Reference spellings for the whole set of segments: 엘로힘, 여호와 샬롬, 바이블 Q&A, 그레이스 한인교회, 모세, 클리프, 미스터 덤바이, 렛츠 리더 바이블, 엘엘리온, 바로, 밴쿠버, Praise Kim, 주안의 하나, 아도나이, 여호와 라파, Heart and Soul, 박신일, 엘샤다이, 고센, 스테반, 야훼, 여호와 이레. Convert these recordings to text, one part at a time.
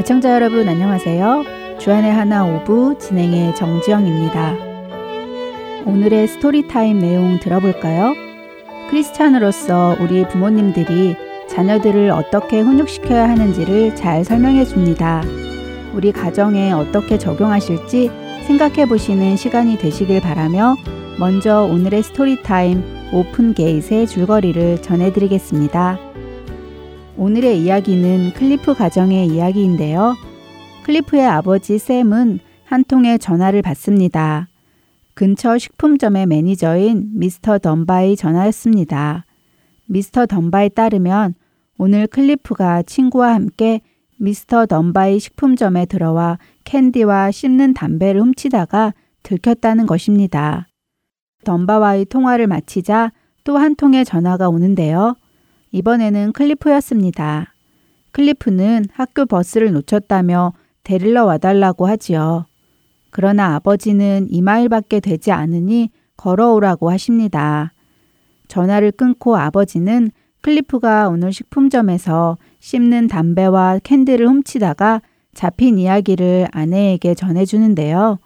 애청자 여러분 안녕하세요. 주안의 하나 5부 진행의 정지영입니다. 오늘의 스토리타임 내용 들어볼까요? 크리스찬으로서 우리 부모님들이 자녀들을 어떻게 훈육시켜야 하는지를 잘 설명해 줍니다. 우리 가정에 어떻게 적용하실지 생각해 보시는 시간이 되시길 바라며 먼저 오늘의 스토리타임 오픈 게이트의 줄거리를 전해드리겠습니다. 오늘의 이야기는 클리프 가정의 이야기인데요. 클리프의 아버지 샘은 한 통의 전화를 받습니다. 근처 식품점의 매니저인 미스터 덤바이 전화였습니다. 미스터 덤바에 따르면 오늘 클리프가 친구와 함께 미스터 덤바이 식품점에 들어와 캔디와 씹는 담배를 훔치다가 들켰다는 것입니다. 덤바와의 통화를 마치자 또 한 통의 전화가 오는데요. 이번에는 클리프였습니다. 클리프는 학교 버스를 놓쳤다며 데리러 와달라고 하지요. 그러나 아버지는 2마일밖에 되지 않으니 걸어오라고 하십니다. 전화를 끊고 아버지는 클리프가 오늘 식품점에서 씹는 담배와 캔디를 훔치다가 잡힌 이야기를 아내에게 전해주는데요.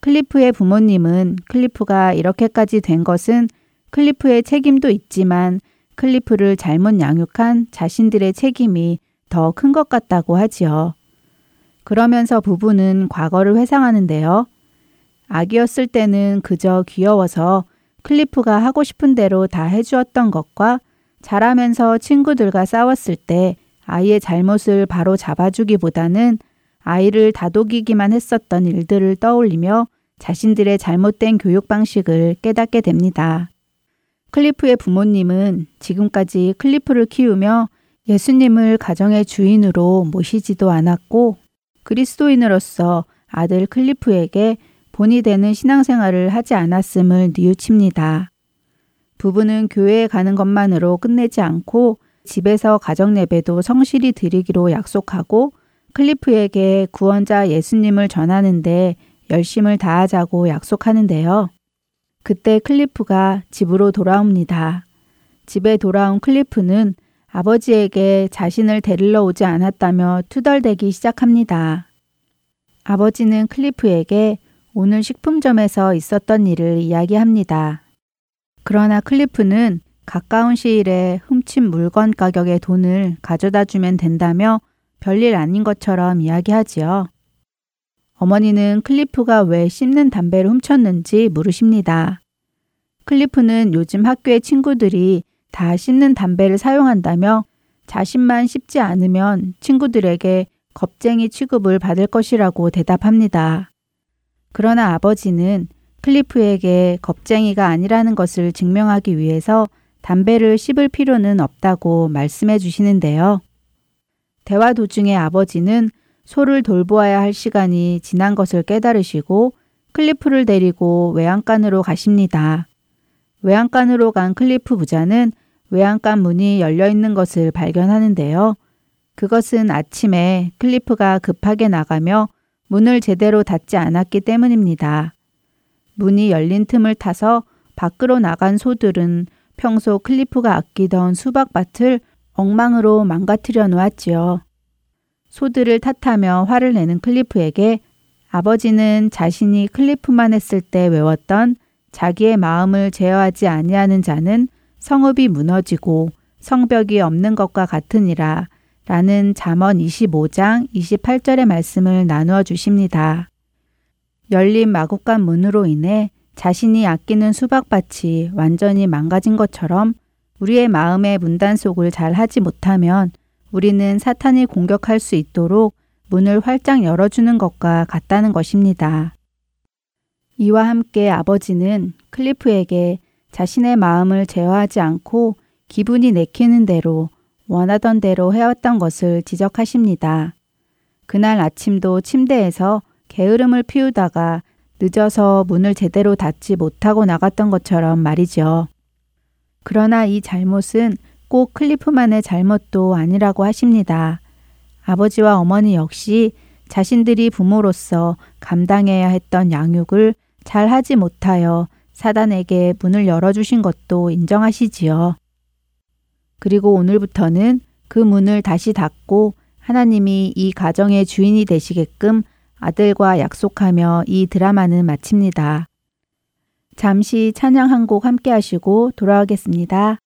클리프의 부모님은 클리프가 이렇게까지 된 것은 클리프의 책임도 있지만 클리프를 잘못 양육한 자신들의 책임이 더 큰 것 같다고 하지요. 그러면서 부부는 과거를 회상하는데요. 아기였을 때는 그저 귀여워서 클리프가 하고 싶은 대로 다 해주었던 것과 자라면서 친구들과 싸웠을 때 아이의 잘못을 바로 잡아주기보다는 아이를 다독이기만 했었던 일들을 떠올리며 자신들의 잘못된 교육 방식을 깨닫게 됩니다. 클리프의 부모님은 지금까지 클리프를 키우며 예수님을 가정의 주인으로 모시지도 않았고 그리스도인으로서 아들 클리프에게 본이 되는 신앙생활을 하지 않았음을 뉘우칩니다. 부부는 교회에 가는 것만으로 끝내지 않고 집에서 가정 예배도 성실히 드리기로 약속하고 클리프에게 구원자 예수님을 전하는데 열심을 다하자고 약속하는데요. 그때 클리프가 집으로 돌아옵니다. 집에 돌아온 클리프는 아버지에게 자신을 데리러 오지 않았다며 투덜대기 시작합니다. 아버지는 클리프에게 오늘 식품점에서 있었던 일을 이야기합니다. 그러나 클리프는 가까운 시일에 훔친 물건 가격의 돈을 가져다 주면 된다며 별일 아닌 것처럼 이야기하지요. 어머니는 클리프가 왜 씹는 담배를 훔쳤는지 물으십니다. 클리프는 요즘 학교의 친구들이 다 씹는 담배를 사용한다며 자신만 씹지 않으면 친구들에게 겁쟁이 취급을 받을 것이라고 대답합니다. 그러나 아버지는 클리프에게 겁쟁이가 아니라는 것을 증명하기 위해서 담배를 씹을 필요는 없다고 말씀해 주시는데요. 대화 도중에 아버지는 소를 돌보아야 할 시간이 지난 것을 깨달으시고 클리프를 데리고 외양간으로 가십니다. 외양간으로 간 클리프 부자는 외양간 문이 열려있는 것을 발견하는데요. 그것은 아침에 클리프가 급하게 나가며 문을 제대로 닫지 않았기 때문입니다. 문이 열린 틈을 타서 밖으로 나간 소들은 평소 클리프가 아끼던 수박밭을 엉망으로 망가뜨려 놓았지요. 소들을 탓하며 화를 내는 클리프에게 아버지는 자신이 클리프만 했을 때 외웠던 자기의 마음을 제어하지 아니하는 자는 성읍이 무너지고 성벽이 없는 것과 같으니라 라는 잠언 25장 28절의 말씀을 나누어 주십니다. 열린 마구간 문으로 인해 자신이 아끼는 수박밭이 완전히 망가진 것처럼 우리의 마음의 문단속을 잘 하지 못하면 우리는 사탄이 공격할 수 있도록 문을 활짝 열어주는 것과 같다는 것입니다. 이와 함께 아버지는 클리프에게 자신의 마음을 제어하지 않고 기분이 내키는 대로 원하던 대로 해왔던 것을 지적하십니다. 그날 아침도 침대에서 게으름을 피우다가 늦어서 문을 제대로 닫지 못하고 나갔던 것처럼 말이죠. 그러나 이 잘못은 꼭 클리프만의 잘못도 아니라고 하십니다. 아버지와 어머니 역시 자신들이 부모로서 감당해야 했던 양육을 잘 하지 못하여 사단에게 문을 열어주신 것도 인정하시지요. 그리고 오늘부터는 그 문을 다시 닫고 하나님이 이 가정의 주인이 되시게끔 아들과 약속하며 이 드라마는 마칩니다. 잠시 찬양 한 곡 함께 하시고 돌아오겠습니다.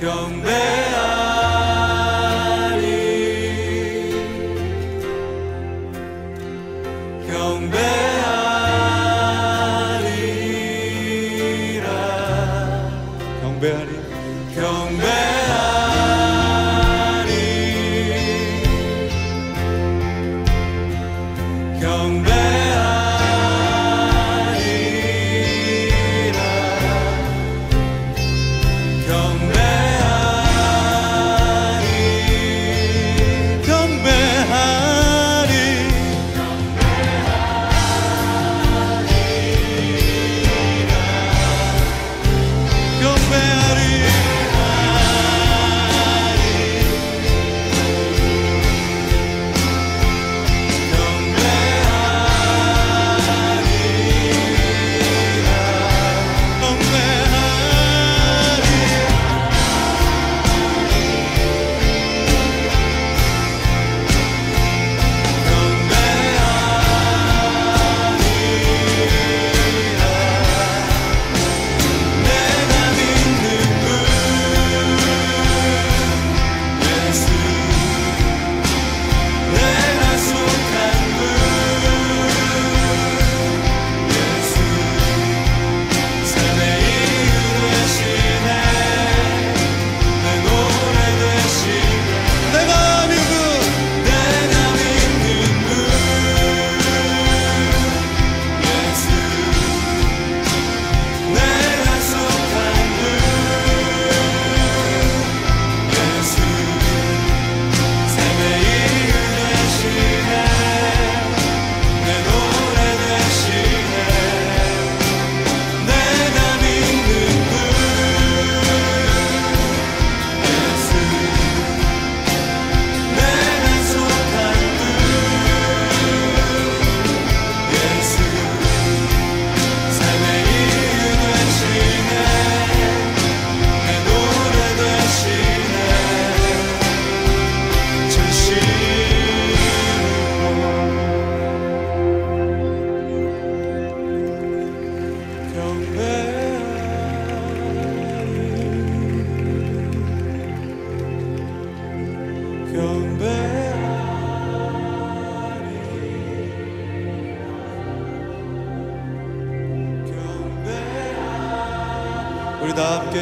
경배하리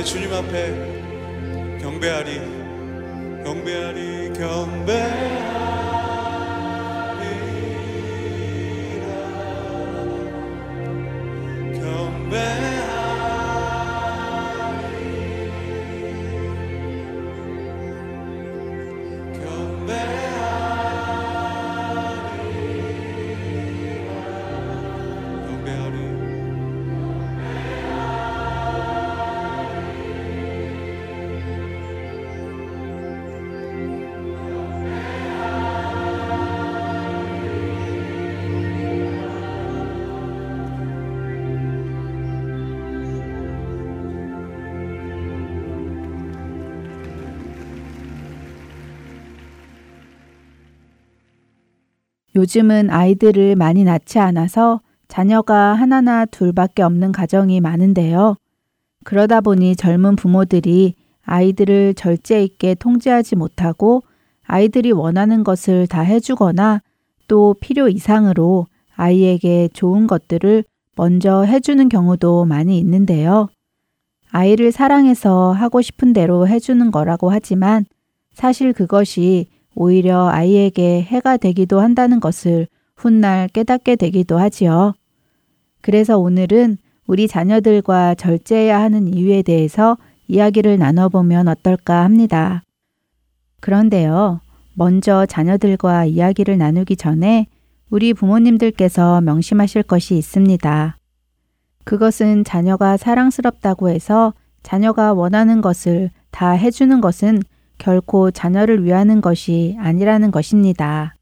주님 앞에 경배하리, 경배하리, 경배하리라, 경배하리, 경배하리라, 경배하리. 요즘은 아이들을 많이 낳지 않아서 자녀가 하나나 둘밖에 없는 가정이 많은데요. 그러다 보니 젊은 부모들이 아이들을 절제 있게 통제하지 못하고 아이들이 원하는 것을 다 해주거나 또 필요 이상으로 아이에게 좋은 것들을 먼저 해주는 경우도 많이 있는데요. 아이를 사랑해서 하고 싶은 대로 해주는 거라고 하지만 사실 그것이 오히려 아이에게 해가 되기도 한다는 것을 훗날 깨닫게 되기도 하지요. 그래서 오늘은 우리 자녀들과 절제해야 하는 이유에 대해서 이야기를 나눠보면 어떨까 합니다. 그런데요, 먼저 자녀들과 이야기를 나누기 전에 우리 부모님들께서 명심하실 것이 있습니다. 그것은 자녀가 사랑스럽다고 해서 자녀가 원하는 것을 다 해주는 것은 결코 자녀를 위하는 것이 아니라는 것입니다.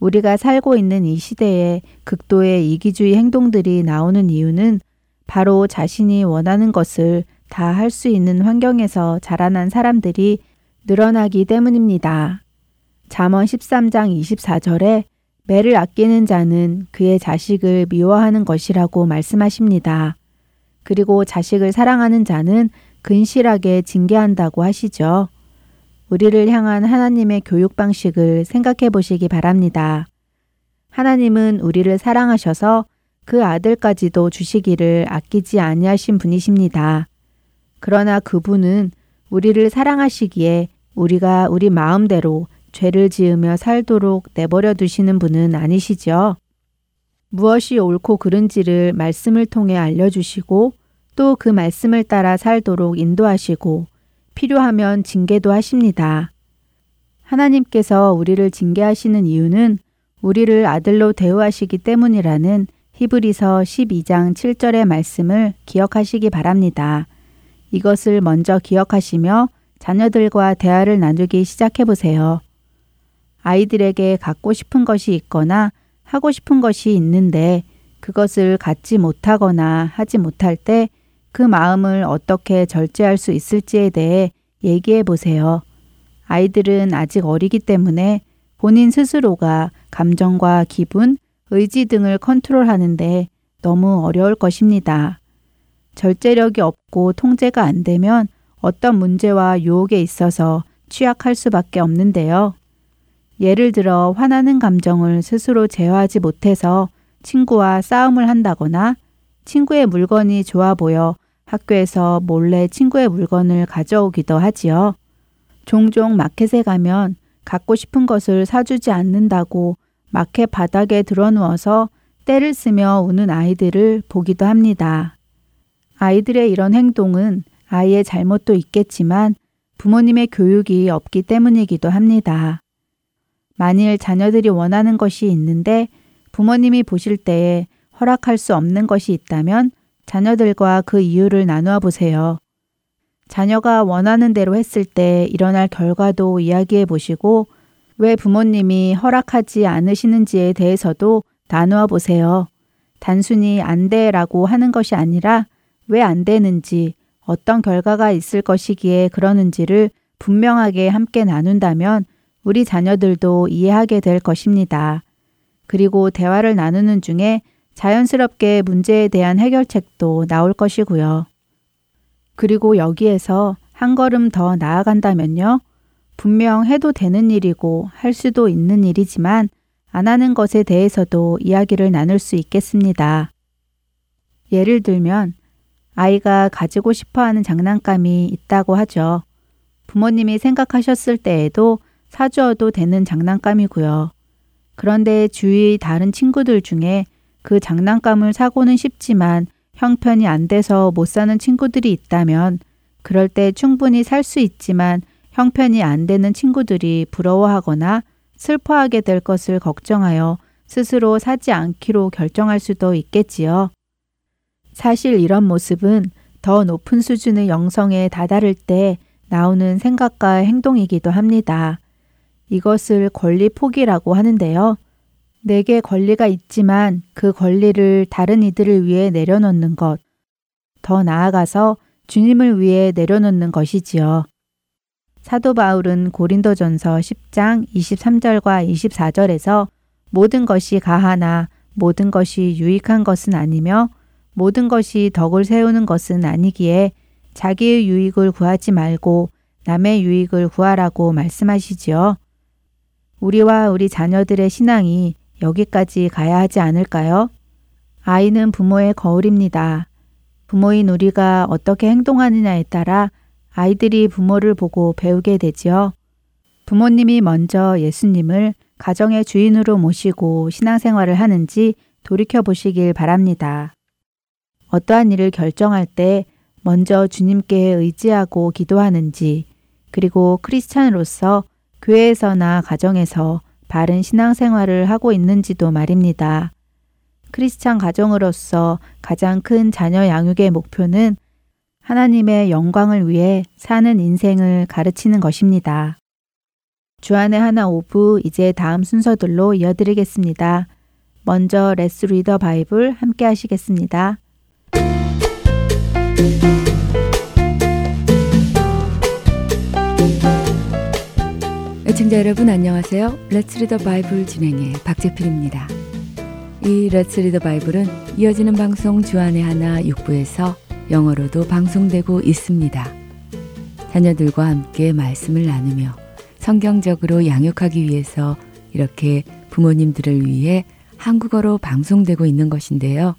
우리가 살고 있는 이 시대에 극도의 이기주의 행동들이 나오는 이유는 바로 자신이 원하는 것을 다 할 수 있는 환경에서 자라난 사람들이 늘어나기 때문입니다. 잠언 13장 24절에 매를 아끼는 자는 그의 자식을 미워하는 것이라고 말씀하십니다. 그리고 자식을 사랑하는 자는 근실하게 징계한다고 하시죠. 우리를 향한 하나님의 교육 방식을 생각해 보시기 바랍니다. 하나님은 우리를 사랑하셔서 그 아들까지도 주시기를 아끼지 아니하신 분이십니다. 그러나 그분은 우리를 사랑하시기에 우리가 우리 마음대로 죄를 지으며 살도록 내버려 두시는 분은 아니시죠. 무엇이 옳고 그른지를 말씀을 통해 알려주시고 또 그 말씀을 따라 살도록 인도하시고 필요하면 징계도 하십니다. 하나님께서 우리를 징계하시는 이유는 우리를 아들로 대우하시기 때문이라는 히브리서 12장 7절의 말씀을 기억하시기 바랍니다. 이것을 먼저 기억하시며 자녀들과 대화를 나누기 시작해보세요. 아이들에게 갖고 싶은 것이 있거나 하고 싶은 것이 있는데 그것을 갖지 못하거나 하지 못할 때 그 마음을 어떻게 절제할 수 있을지에 대해 얘기해보세요. 아이들은 아직 어리기 때문에 본인 스스로가 감정과 기분, 의지 등을 컨트롤하는데 너무 어려울 것입니다. 절제력이 없고 통제가 안 되면 어떤 문제와 유혹에 있어서 취약할 수밖에 없는데요. 예를 들어 화나는 감정을 스스로 제어하지 못해서 친구와 싸움을 한다거나 친구의 물건이 좋아 보여 학교에서 몰래 친구의 물건을 가져오기도 하지요. 종종 마켓에 가면 갖고 싶은 것을 사주지 않는다고 마켓 바닥에 드러누워서 떼를 쓰며 우는 아이들을 보기도 합니다. 아이들의 이런 행동은 아이의 잘못도 있겠지만 부모님의 교육이 없기 때문이기도 합니다. 만일 자녀들이 원하는 것이 있는데 부모님이 보실 때에 허락할 수 없는 것이 있다면 자녀들과 그 이유를 나누어 보세요. 자녀가 원하는 대로 했을 때 일어날 결과도 이야기해 보시고 왜 부모님이 허락하지 않으시는지에 대해서도 나누어 보세요. 단순히 안 돼라고 하는 것이 아니라 왜 안 되는지 어떤 결과가 있을 것이기에 그러는지를 분명하게 함께 나눈다면 우리 자녀들도 이해하게 될 것입니다. 그리고 대화를 나누는 중에 자연스럽게 문제에 대한 해결책도 나올 것이고요. 그리고 여기에서 한 걸음 더 나아간다면요. 분명 해도 되는 일이고 할 수도 있는 일이지만 안 하는 것에 대해서도 이야기를 나눌 수 있겠습니다. 예를 들면 아이가 가지고 싶어하는 장난감이 있다고 하죠. 부모님이 생각하셨을 때에도 사주어도 되는 장난감이고요. 그런데 주위 다른 친구들 중에 그 장난감을 사고는 싶지만 형편이 안 돼서 못 사는 친구들이 있다면 그럴 때 충분히 살 수 있지만 형편이 안 되는 친구들이 부러워하거나 슬퍼하게 될 것을 걱정하여 스스로 사지 않기로 결정할 수도 있겠지요. 사실 이런 모습은 더 높은 수준의 영성에 다다를 때 나오는 생각과 행동이기도 합니다. 이것을 권리 포기라고 하는데요. 내게 권리가 있지만 그 권리를 다른 이들을 위해 내려놓는 것, 더 나아가서 주님을 위해 내려놓는 것이지요. 사도 바울은 고린도전서 10장 23절과 24절에서 모든 것이 가하나 모든 것이 유익한 것은 아니며 모든 것이 덕을 세우는 것은 아니기에 자기의 유익을 구하지 말고 남의 유익을 구하라고 말씀하시지요. 우리와 우리 자녀들의 신앙이 여기까지 가야 하지 않을까요? 아이는 부모의 거울입니다. 부모인 우리가 어떻게 행동하느냐에 따라 아이들이 부모를 보고 배우게 되지요. 부모님이 먼저 예수님을 가정의 주인으로 모시고 신앙생활을 하는지 돌이켜보시길 바랍니다. 어떠한 일을 결정할 때 먼저 주님께 의지하고 기도하는지, 그리고 크리스찬으로서 교회에서나 가정에서 바른 신앙생활을 하고 있는지도 말입니다. 크리스찬 가정으로서 가장 큰 자녀 양육의 목표는 하나님의 영광을 위해 사는 인생을 가르치는 것입니다. 주안의 하나 5부 이제 다음 순서들로 이어드리겠습니다. 먼저 렛츠 리더 바이블 함께 하시겠습니다. 애청자 여러분 안녕하세요. 렛츠 리더 바이블 진행의 박재필입니다. 이 렛츠 리더 바이블은 이어지는 방송 주안의 하나 6부에서 영어로도 방송되고 있습니다. 자녀들과 함께 말씀을 나누며 성경적으로 양육하기 위해서 이렇게 부모님들을 위해 한국어로 방송되고 있는 것인데요.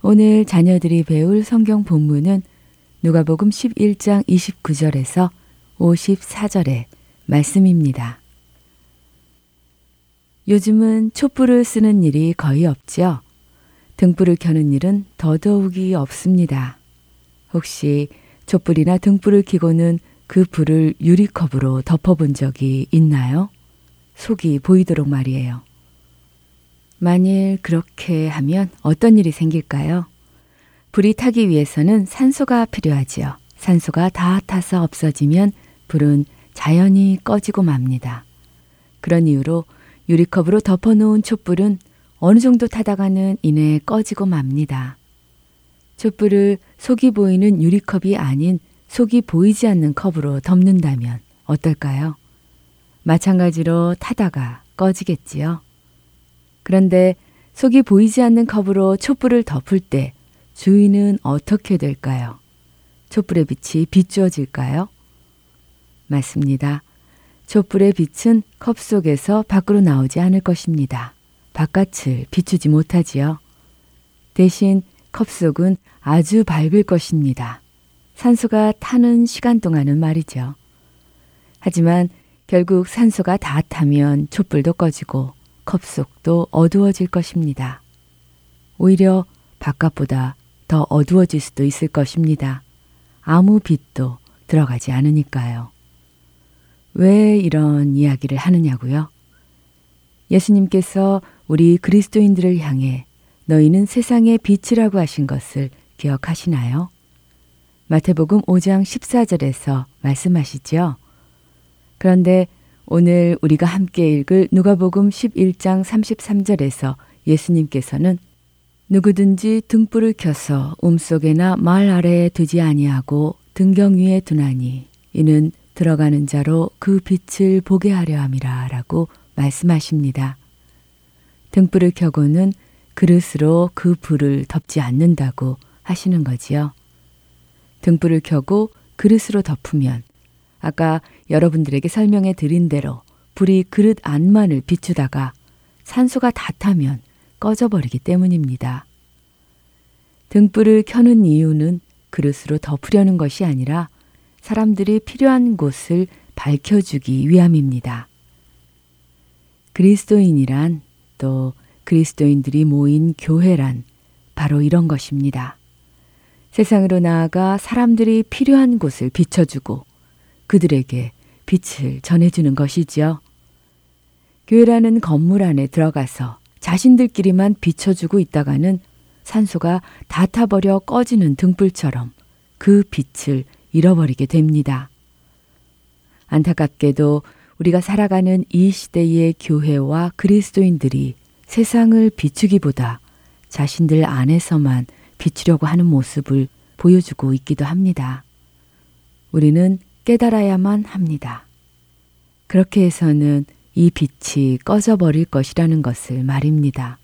오늘 자녀들이 배울 성경 본문은 누가복음 11장 29절에서 54절의 말씀입니다. 요즘은 촛불을 쓰는 일이 거의 없지요. 등불을 켜는 일은 더더욱이 없습니다. 혹시 촛불이나 등불을 켜고는 그 불을 유리컵으로 덮어본 적이 있나요? 속이 보이도록 말이에요. 만일 그렇게 하면 어떤 일이 생길까요? 불이 타기 위해서는 산소가 필요하지요. 산소가 다 타서 없어지면 불은 자연히 꺼지고 맙니다. 그런 이유로 유리컵으로 덮어놓은 촛불은 어느 정도 타다가는 이내 꺼지고 맙니다. 촛불을 속이 보이는 유리컵이 아닌 속이 보이지 않는 컵으로 덮는다면 어떨까요? 마찬가지로 타다가 꺼지겠지요. 그런데 속이 보이지 않는 컵으로 촛불을 덮을 때 주인은 어떻게 될까요? 촛불의 빛이 비추어질까요? 맞습니다. 촛불의 빛은 컵 속에서 밖으로 나오지 않을 것입니다. 바깥을 비추지 못하지요. 대신 컵 속은 아주 밝을 것입니다. 산소가 타는 시간 동안은 말이죠. 하지만 결국 산소가 다 타면 촛불도 꺼지고 컵 속도 어두워질 것입니다. 오히려 바깥보다 더 어두워질 수도 있을 것입니다. 아무 빛도 들어가지 않으니까요. 왜 이런 이야기를 하느냐고요? 예수님께서 우리 그리스도인들을 향해 너희는 세상의 빛이라고 하신 것을 기억하시나요? 마태복음 5장 14절에서 말씀하시지요. 그런데 오늘 우리가 함께 읽을 누가복음 11장 33절에서 예수님께서는 누구든지 등불을 켜서 움속에나 말 아래에 두지 아니하고 등경 위에 두나니 이는 들어가는 자로 그 빛을 보게 하려 함이라 라고 말씀하십니다. 등불을 켜고는 그릇으로 그 불을 덮지 않는다고 하시는 거지요. 등불을 켜고 그릇으로 덮으면 아까 여러분들에게 설명해 드린 대로 불이 그릇 안만을 비추다가 산소가 다 타면 꺼져버리기 때문입니다. 등불을 켜는 이유는 그릇으로 덮으려는 것이 아니라 사람들이 필요한 곳을 밝혀주기 위함입니다. 그리스도인이란 또 그리스도인들이 모인 교회란 바로 이런 것입니다. 세상으로 나아가 사람들이 필요한 곳을 비춰주고 그들에게 빛을 전해주는 것이지요. 교회라는 건물 안에 들어가서 자신들끼리만 비춰주고 있다가는 산소가 다 타버려 꺼지는 등불처럼 그 빛을 잃어버리게 됩니다. 안타깝게도 우리가 살아가는 이 시대의 교회와 그리스도인들이 세상을 비추기보다 자신들 안에서만 비추려고 하는 모습을 보여주고 있기도 합니다. 우리는 깨달아야만 합니다. 그렇게 해서는 이 빛이 꺼져버릴 것이라는 것을 말입니다.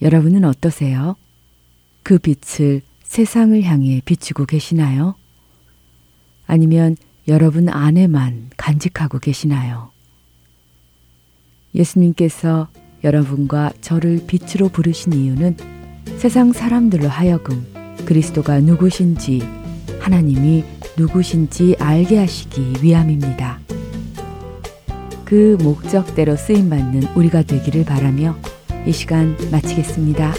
여러분은 어떠세요? 그 빛을 세상을 향해 비추고 계시나요? 아니면 여러분 안에만 간직하고 계시나요? 예수님께서 여러분과 저를 빛으로 부르신 이유는 세상 사람들로 하여금 그리스도가 누구신지 하나님이 누구신지 알게 하시기 위함입니다. 그 목적대로 쓰임받는 우리가 되기를 바라며 이 시간 마치겠습니다.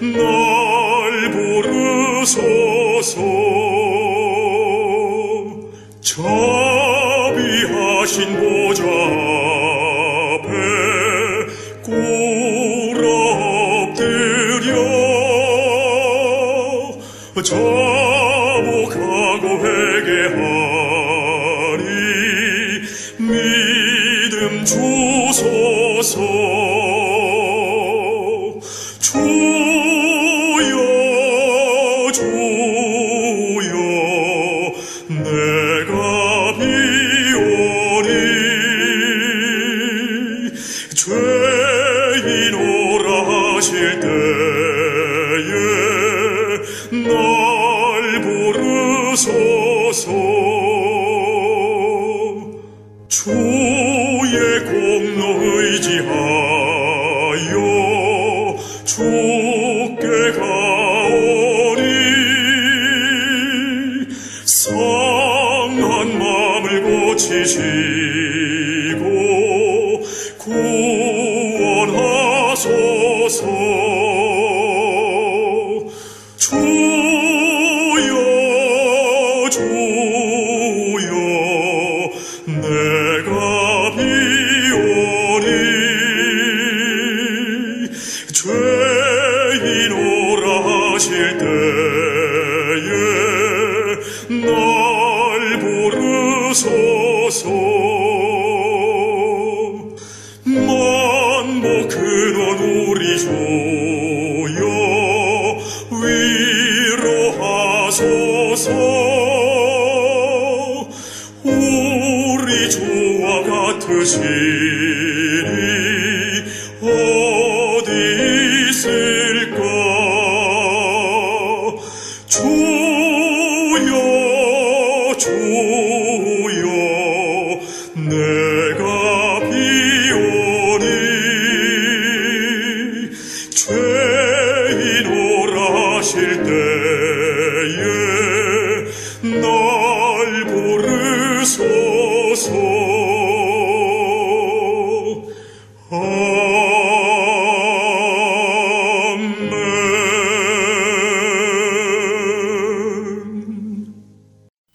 날 부르소서 자비하신 보좌 앞에 꿇어 엎드려 자복하고 회개하니 믿음 주소서.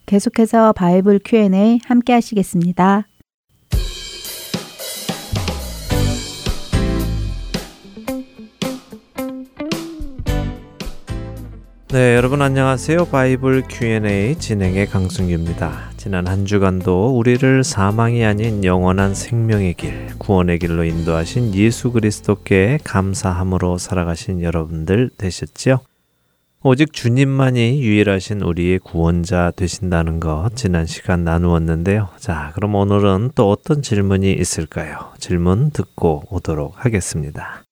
계속해서 바이블 Q&A 함께 하시겠습니다. 네, 여러분 안녕하세요. 바이블 Q&A 진행의 강승규입니다. 지난 한 주간도 우리를 사망이 아닌 영원한 생명의 길, 구원의 길로 인도하신 예수 그리스도께 감사함으로 살아가신 여러분들 되셨지요? 오직 주님만이 유일하신 우리의 구원자 되신다는 것 지난 시간 나누었는데요. 자, 그럼 오늘은 또 어떤 질문이 있을까요? 질문 듣고 오도록 하겠습니다.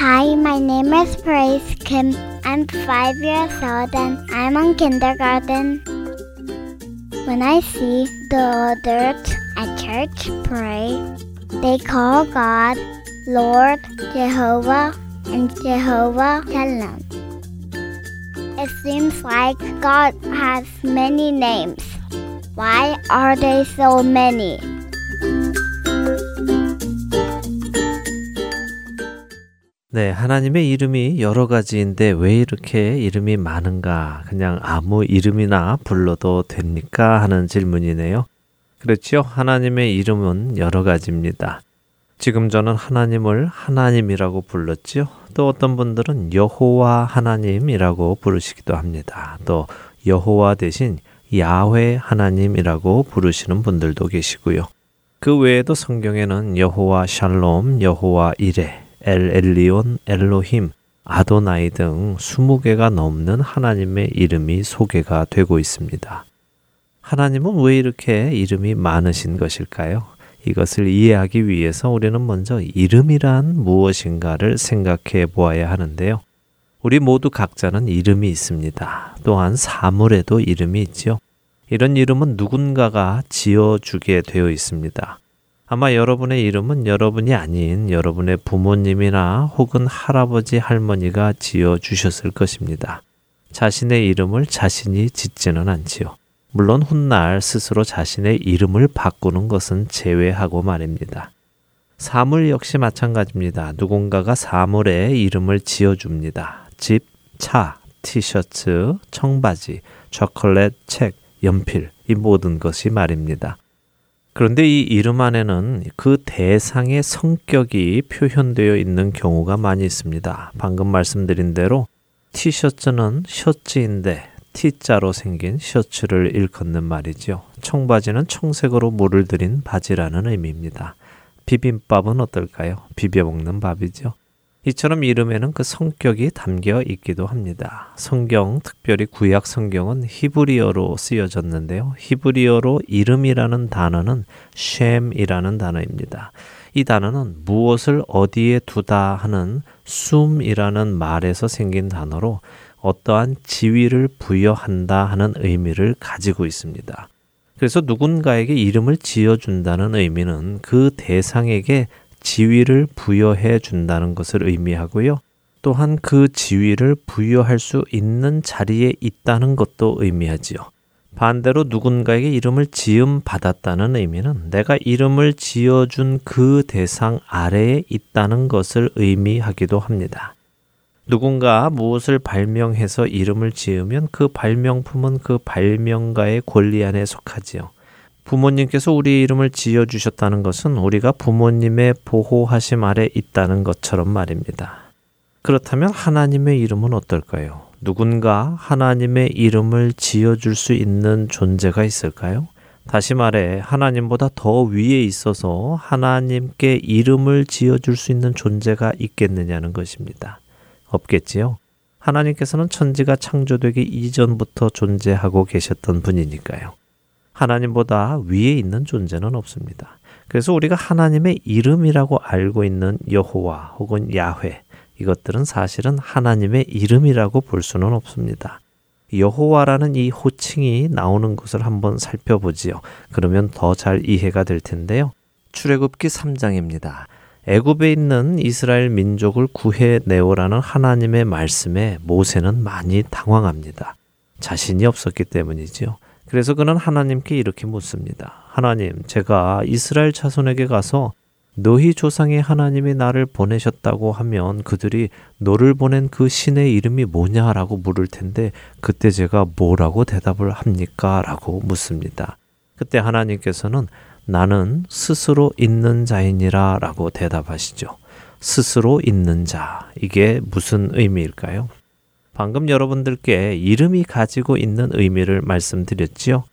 Hi, my name is Praise Kim. I'm 5 years old and I'm in kindergarten. When I see the adults at church pray, they call God, Lord, Jehovah, and Jehovah Shalom. It seems like God has many names. Why are there so many? 네, 하나님의 이름이 여러 가지인데 왜 이렇게 이름이 많은가? 그냥 아무 이름이나 불러도 됩니까? 하는 질문이네요. 그렇지요? 하나님의 이름은 여러 가지입니다. 지금 저는 하나님을 하나님이라고 불렀지요. 또 어떤 분들은 여호와 하나님이라고 부르시기도 합니다. 또 여호와 대신 야훼 하나님이라고 부르시는 분들도 계시고요. 그 외에도 성경에는 여호와 샬롬, 여호와 이레, 엘엘리온, 엘로힘, 아도나이 등 20개가 넘는 하나님의 이름이 소개가 되고 있습니다. 하나님은 왜 이렇게 이름이 많으신 것일까요? 이것을 이해하기 위해서 우리는 먼저 이름이란 무엇인가를 생각해 보아야 하는데요. 우리 모두 각자는 이름이 있습니다. 또한 사물에도 이름이 있죠. 이런 이름은 누군가가 지어주게 되어 있습니다. 아마 여러분의 이름은 여러분이 아닌 여러분의 부모님이나 혹은 할아버지, 할머니가 지어주셨을 것입니다. 자신의 이름을 자신이 짓지는 않지요. 물론 훗날 스스로 자신의 이름을 바꾸는 것은 제외하고 말입니다. 사물 역시 마찬가지입니다. 누군가가 사물에 이름을 지어줍니다. 집, 차, 티셔츠, 청바지, 초콜릿, 책, 연필 이 모든 것이 말입니다. 그런데 이 이름 안에는 그 대상의 성격이 표현되어 있는 경우가 많이 있습니다. 방금 말씀드린 대로 티셔츠는 셔츠인데 T자로 생긴 셔츠를 일컫는 말이죠. 청바지는 청색으로 물을 들인 바지라는 의미입니다. 비빔밥은 어떨까요? 비벼먹는 밥이죠. 이처럼 이름에는 그 성격이 담겨 있기도 합니다. 성경, 특별히 구약 성경은 히브리어로 쓰여졌는데요. 히브리어로 이름이라는 단어는 쉼이라는 단어입니다. 이 단어는 무엇을 어디에 두다 하는 숨이라는 말에서 생긴 단어로 어떠한 지위를 부여한다 하는 의미를 가지고 있습니다. 그래서 누군가에게 이름을 지어준다는 의미는 그 대상에게 지위를 부여해 준다는 것을 의미하고요. 또한 그 지위를 부여할 수 있는 자리에 있다는 것도 의미하지요. 반대로 누군가에게 이름을 지음 받았다는 의미는 내가 이름을 지어준 그 대상 아래에 있다는 것을 의미하기도 합니다. 누군가 무엇을 발명해서 이름을 지으면 그 발명품은 그 발명가의 권리 안에 속하지요. 부모님께서 우리의 이름을 지어주셨다는 것은 우리가 부모님의 보호하심 아래 있다는 것처럼 말입니다. 그렇다면 하나님의 이름은 어떨까요? 누군가 하나님의 이름을 지어줄 수 있는 존재가 있을까요? 다시 말해 하나님보다 더 위에 있어서 하나님께 이름을 지어줄 수 있는 존재가 있겠느냐는 것입니다. 없겠지요. 하나님께서는 천지가 창조되기 이전부터 존재하고 계셨던 분이니까요. 하나님보다 위에 있는 존재는 없습니다. 그래서 우리가 하나님의 이름이라고 알고 있는 여호와 혹은 야훼 이것들은 사실은 하나님의 이름이라고 볼 수는 없습니다. 여호와라는 이 호칭이 나오는 것을 한번 살펴보지요. 그러면 더 잘 이해가 될 텐데요. 출애굽기 3장입니다. 애굽에 있는 이스라엘 민족을 구해내오라는 하나님의 말씀에 모세는 많이 당황합니다. 자신이 없었기 때문이지요. 그래서 그는 하나님께 이렇게 묻습니다. 하나님, 제가 이스라엘 자손에게 가서 너희 조상의 하나님이 나를 보내셨다고 하면 그들이 너를 보낸 그 신의 이름이 뭐냐라고 물을 텐데 그때 제가 뭐라고 대답을 합니까? 라고 묻습니다. 그때 하나님께서는 나는 스스로 있는 자이니라 라고 대답하시죠. 스스로 있는 자, 이게 무슨 의미일까요? 방금 여러분들께 이름이 가지고 있는 의미를 말씀드렸지요.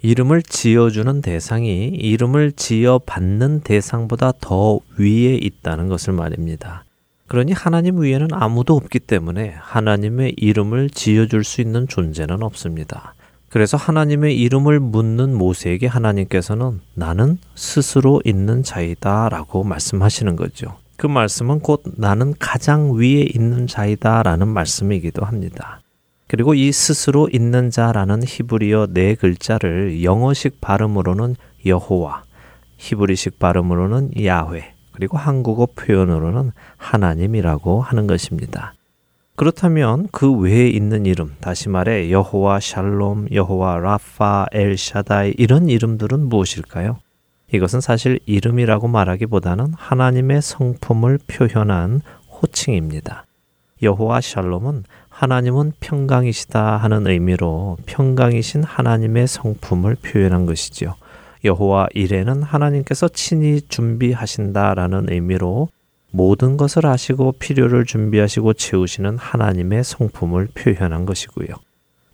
이름을 지어주는 대상이 이름을 지어받는 대상보다 더 위에 있다는 것을 말입니다. 그러니 하나님 위에는 아무도 없기 때문에 하나님의 이름을 지어줄 수 있는 존재는 없습니다. 그래서 하나님의 이름을 묻는 모세에게 하나님께서는 나는 스스로 있는 자이다 라고 말씀하시는 거죠. 그 말씀은 곧 나는 가장 위에 있는 자이다 라는 말씀이기도 합니다. 그리고 이 스스로 있는 자라는 히브리어 네 글자를 영어식 발음으로는 여호와, 히브리식 발음으로는 야훼, 그리고 한국어 표현으로는 하나님이라고 하는 것입니다. 그렇다면 그 외에 있는 이름, 다시 말해 여호와 샬롬, 여호와 라파, 엘샤다이 이런 이름들은 무엇일까요? 이것은 사실 이름이라고 말하기보다는 하나님의 성품을 표현한 호칭입니다. 여호와 샬롬은 하나님은 평강이시다 하는 의미로 평강이신 하나님의 성품을 표현한 것이죠. 여호와 이레는 하나님께서 친히 준비하신다라는 의미로 모든 것을 아시고 필요를 준비하시고 채우시는 하나님의 성품을 표현한 것이고요.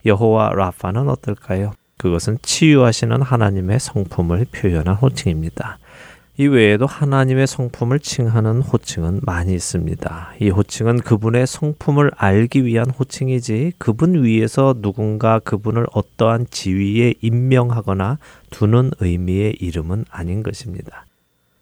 여호와 라파는 어떨까요? 그것은 치유하시는 하나님의 성품을 표현한 호칭입니다. 이 외에도 하나님의 성품을 칭하는 호칭은 많이 있습니다. 이 호칭은 그분의 성품을 알기 위한 호칭이지 그분 위에서 누군가 그분을 어떠한 지위에 임명하거나 두는 의미의 이름은 아닌 것입니다.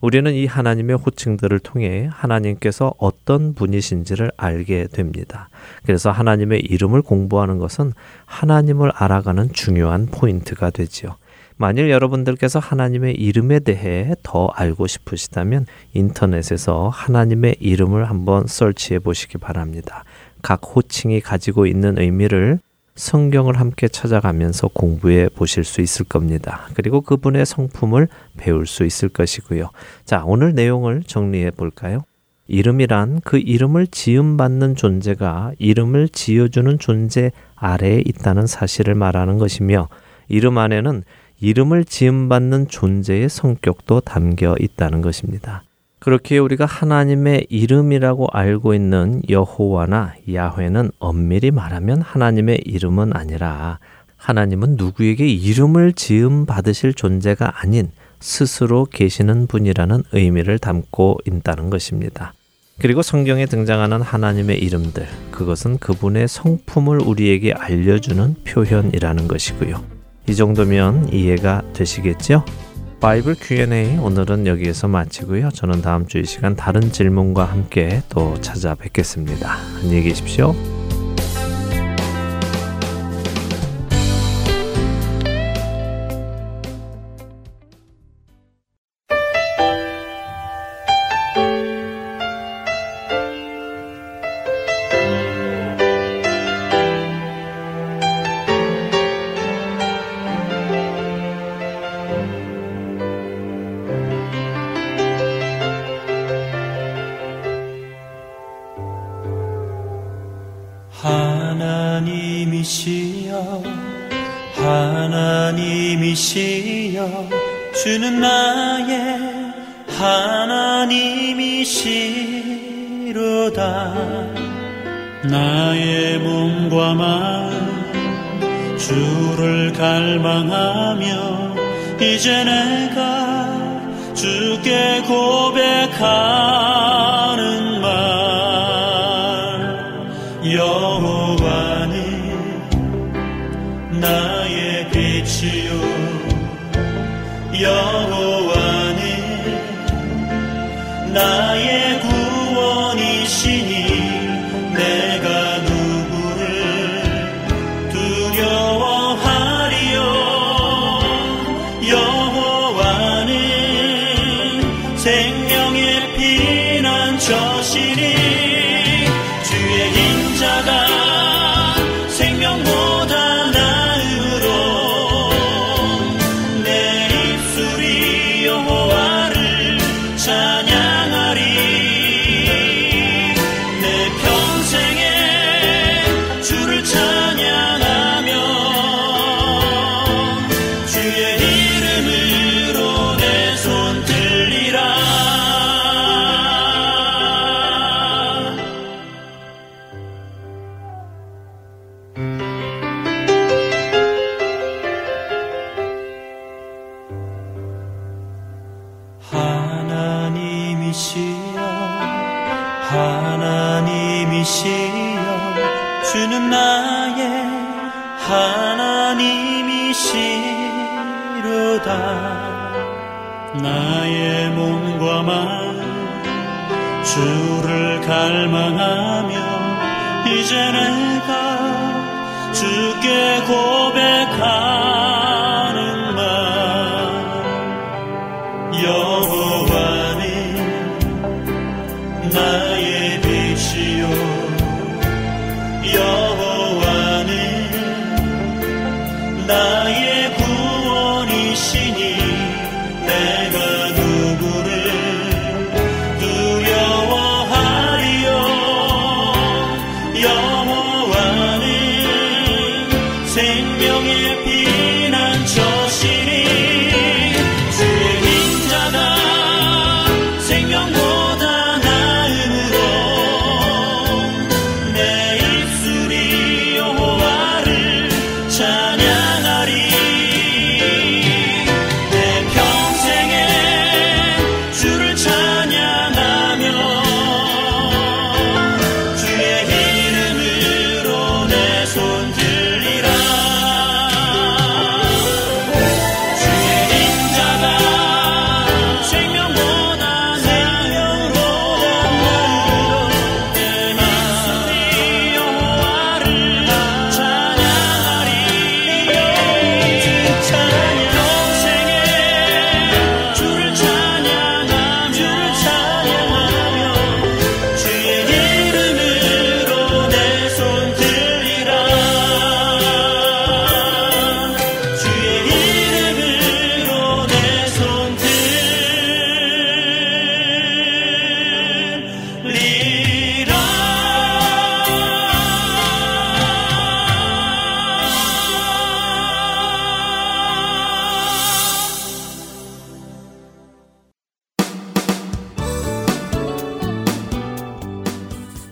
우리는 이 하나님의 호칭들을 통해 하나님께서 어떤 분이신지를 알게 됩니다. 그래서 하나님의 이름을 공부하는 것은 하나님을 알아가는 중요한 포인트가 되지요. 만일 여러분들께서 하나님의 이름에 대해 더 알고 싶으시다면 인터넷에서 하나님의 이름을 한번 서치해 보시기 바랍니다. 각 호칭이 가지고 있는 의미를 성경을 함께 찾아가면서 공부해 보실 수 있을 겁니다. 그리고 그분의 성품을 배울 수 있을 것이고요. 자, 오늘 내용을 정리해 볼까요? 이름이란 그 이름을 지음받는 존재가 이름을 지어주는 존재 아래에 있다는 사실을 말하는 것이며, 이름 안에는 이름을 지음받는 존재의 성격도 담겨 있다는 것입니다. 그렇기에 우리가 하나님의 이름이라고 알고 있는 여호와나 야훼는 엄밀히 말하면 하나님의 이름은 아니라 하나님은 누구에게 이름을 지음받으실 존재가 아닌 스스로 계시는 분이라는 의미를 담고 있다는 것입니다. 그리고 성경에 등장하는 하나님의 이름들, 그것은 그분의 성품을 우리에게 알려주는 표현이라는 것이고요. 이 정도면 이해가 되시겠죠? 바이블 Q&A 오늘은 여기에서 마치고요. 저는 다음 주 이 시간 다른 질문과 함께 또 찾아뵙겠습니다. 안녕히 계십시오.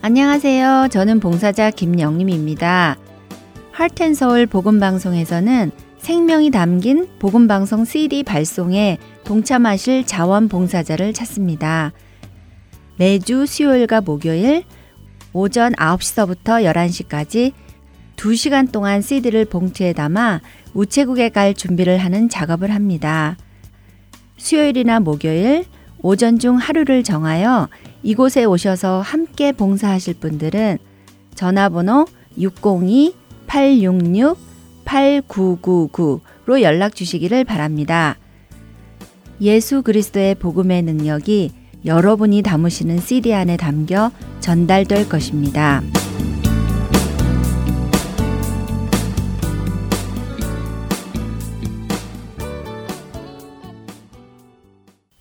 안녕하세요. 저는 봉사자 김영림입니다. Heart and Soul 복음방송에서는 생명이 담긴 복음방송 CD 발송에 동참하실 자원봉사자를 찾습니다. 매주 수요일과 목요일 오전 9시서부터 11시까지 2시간 동안 CD를 봉투에 담아 우체국에 갈 준비를 하는 작업을 합니다. 수요일이나 목요일 오전 중 하루를 정하여 이곳에 오셔서 함께 봉사하실 분들은 전화번호 602-866-8999로 연락 주시기를 바랍니다. 예수 그리스도의 복음의 능력이 여러분이 담으시는 CD 안에 담겨 전달될 것입니다.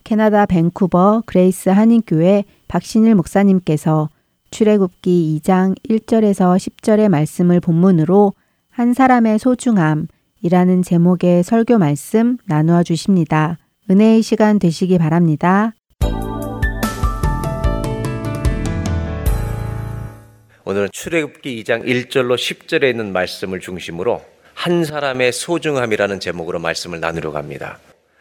캐나다 밴쿠버 그레이스 한인교회 박신일 목사님께서 출애굽기 2장 1절에서 10절의 말씀을 본문으로 한 사람의 소중함이라는 제목의 설교 말씀 나누어 주십니다. 은혜의 시간 되시기 바랍니다. 오늘은 출애굽기 2장 1절로 10절에 있는 말씀을 중심으로 한 사람의 소중함이라는 제목으로 말씀을 나누려고 합니다.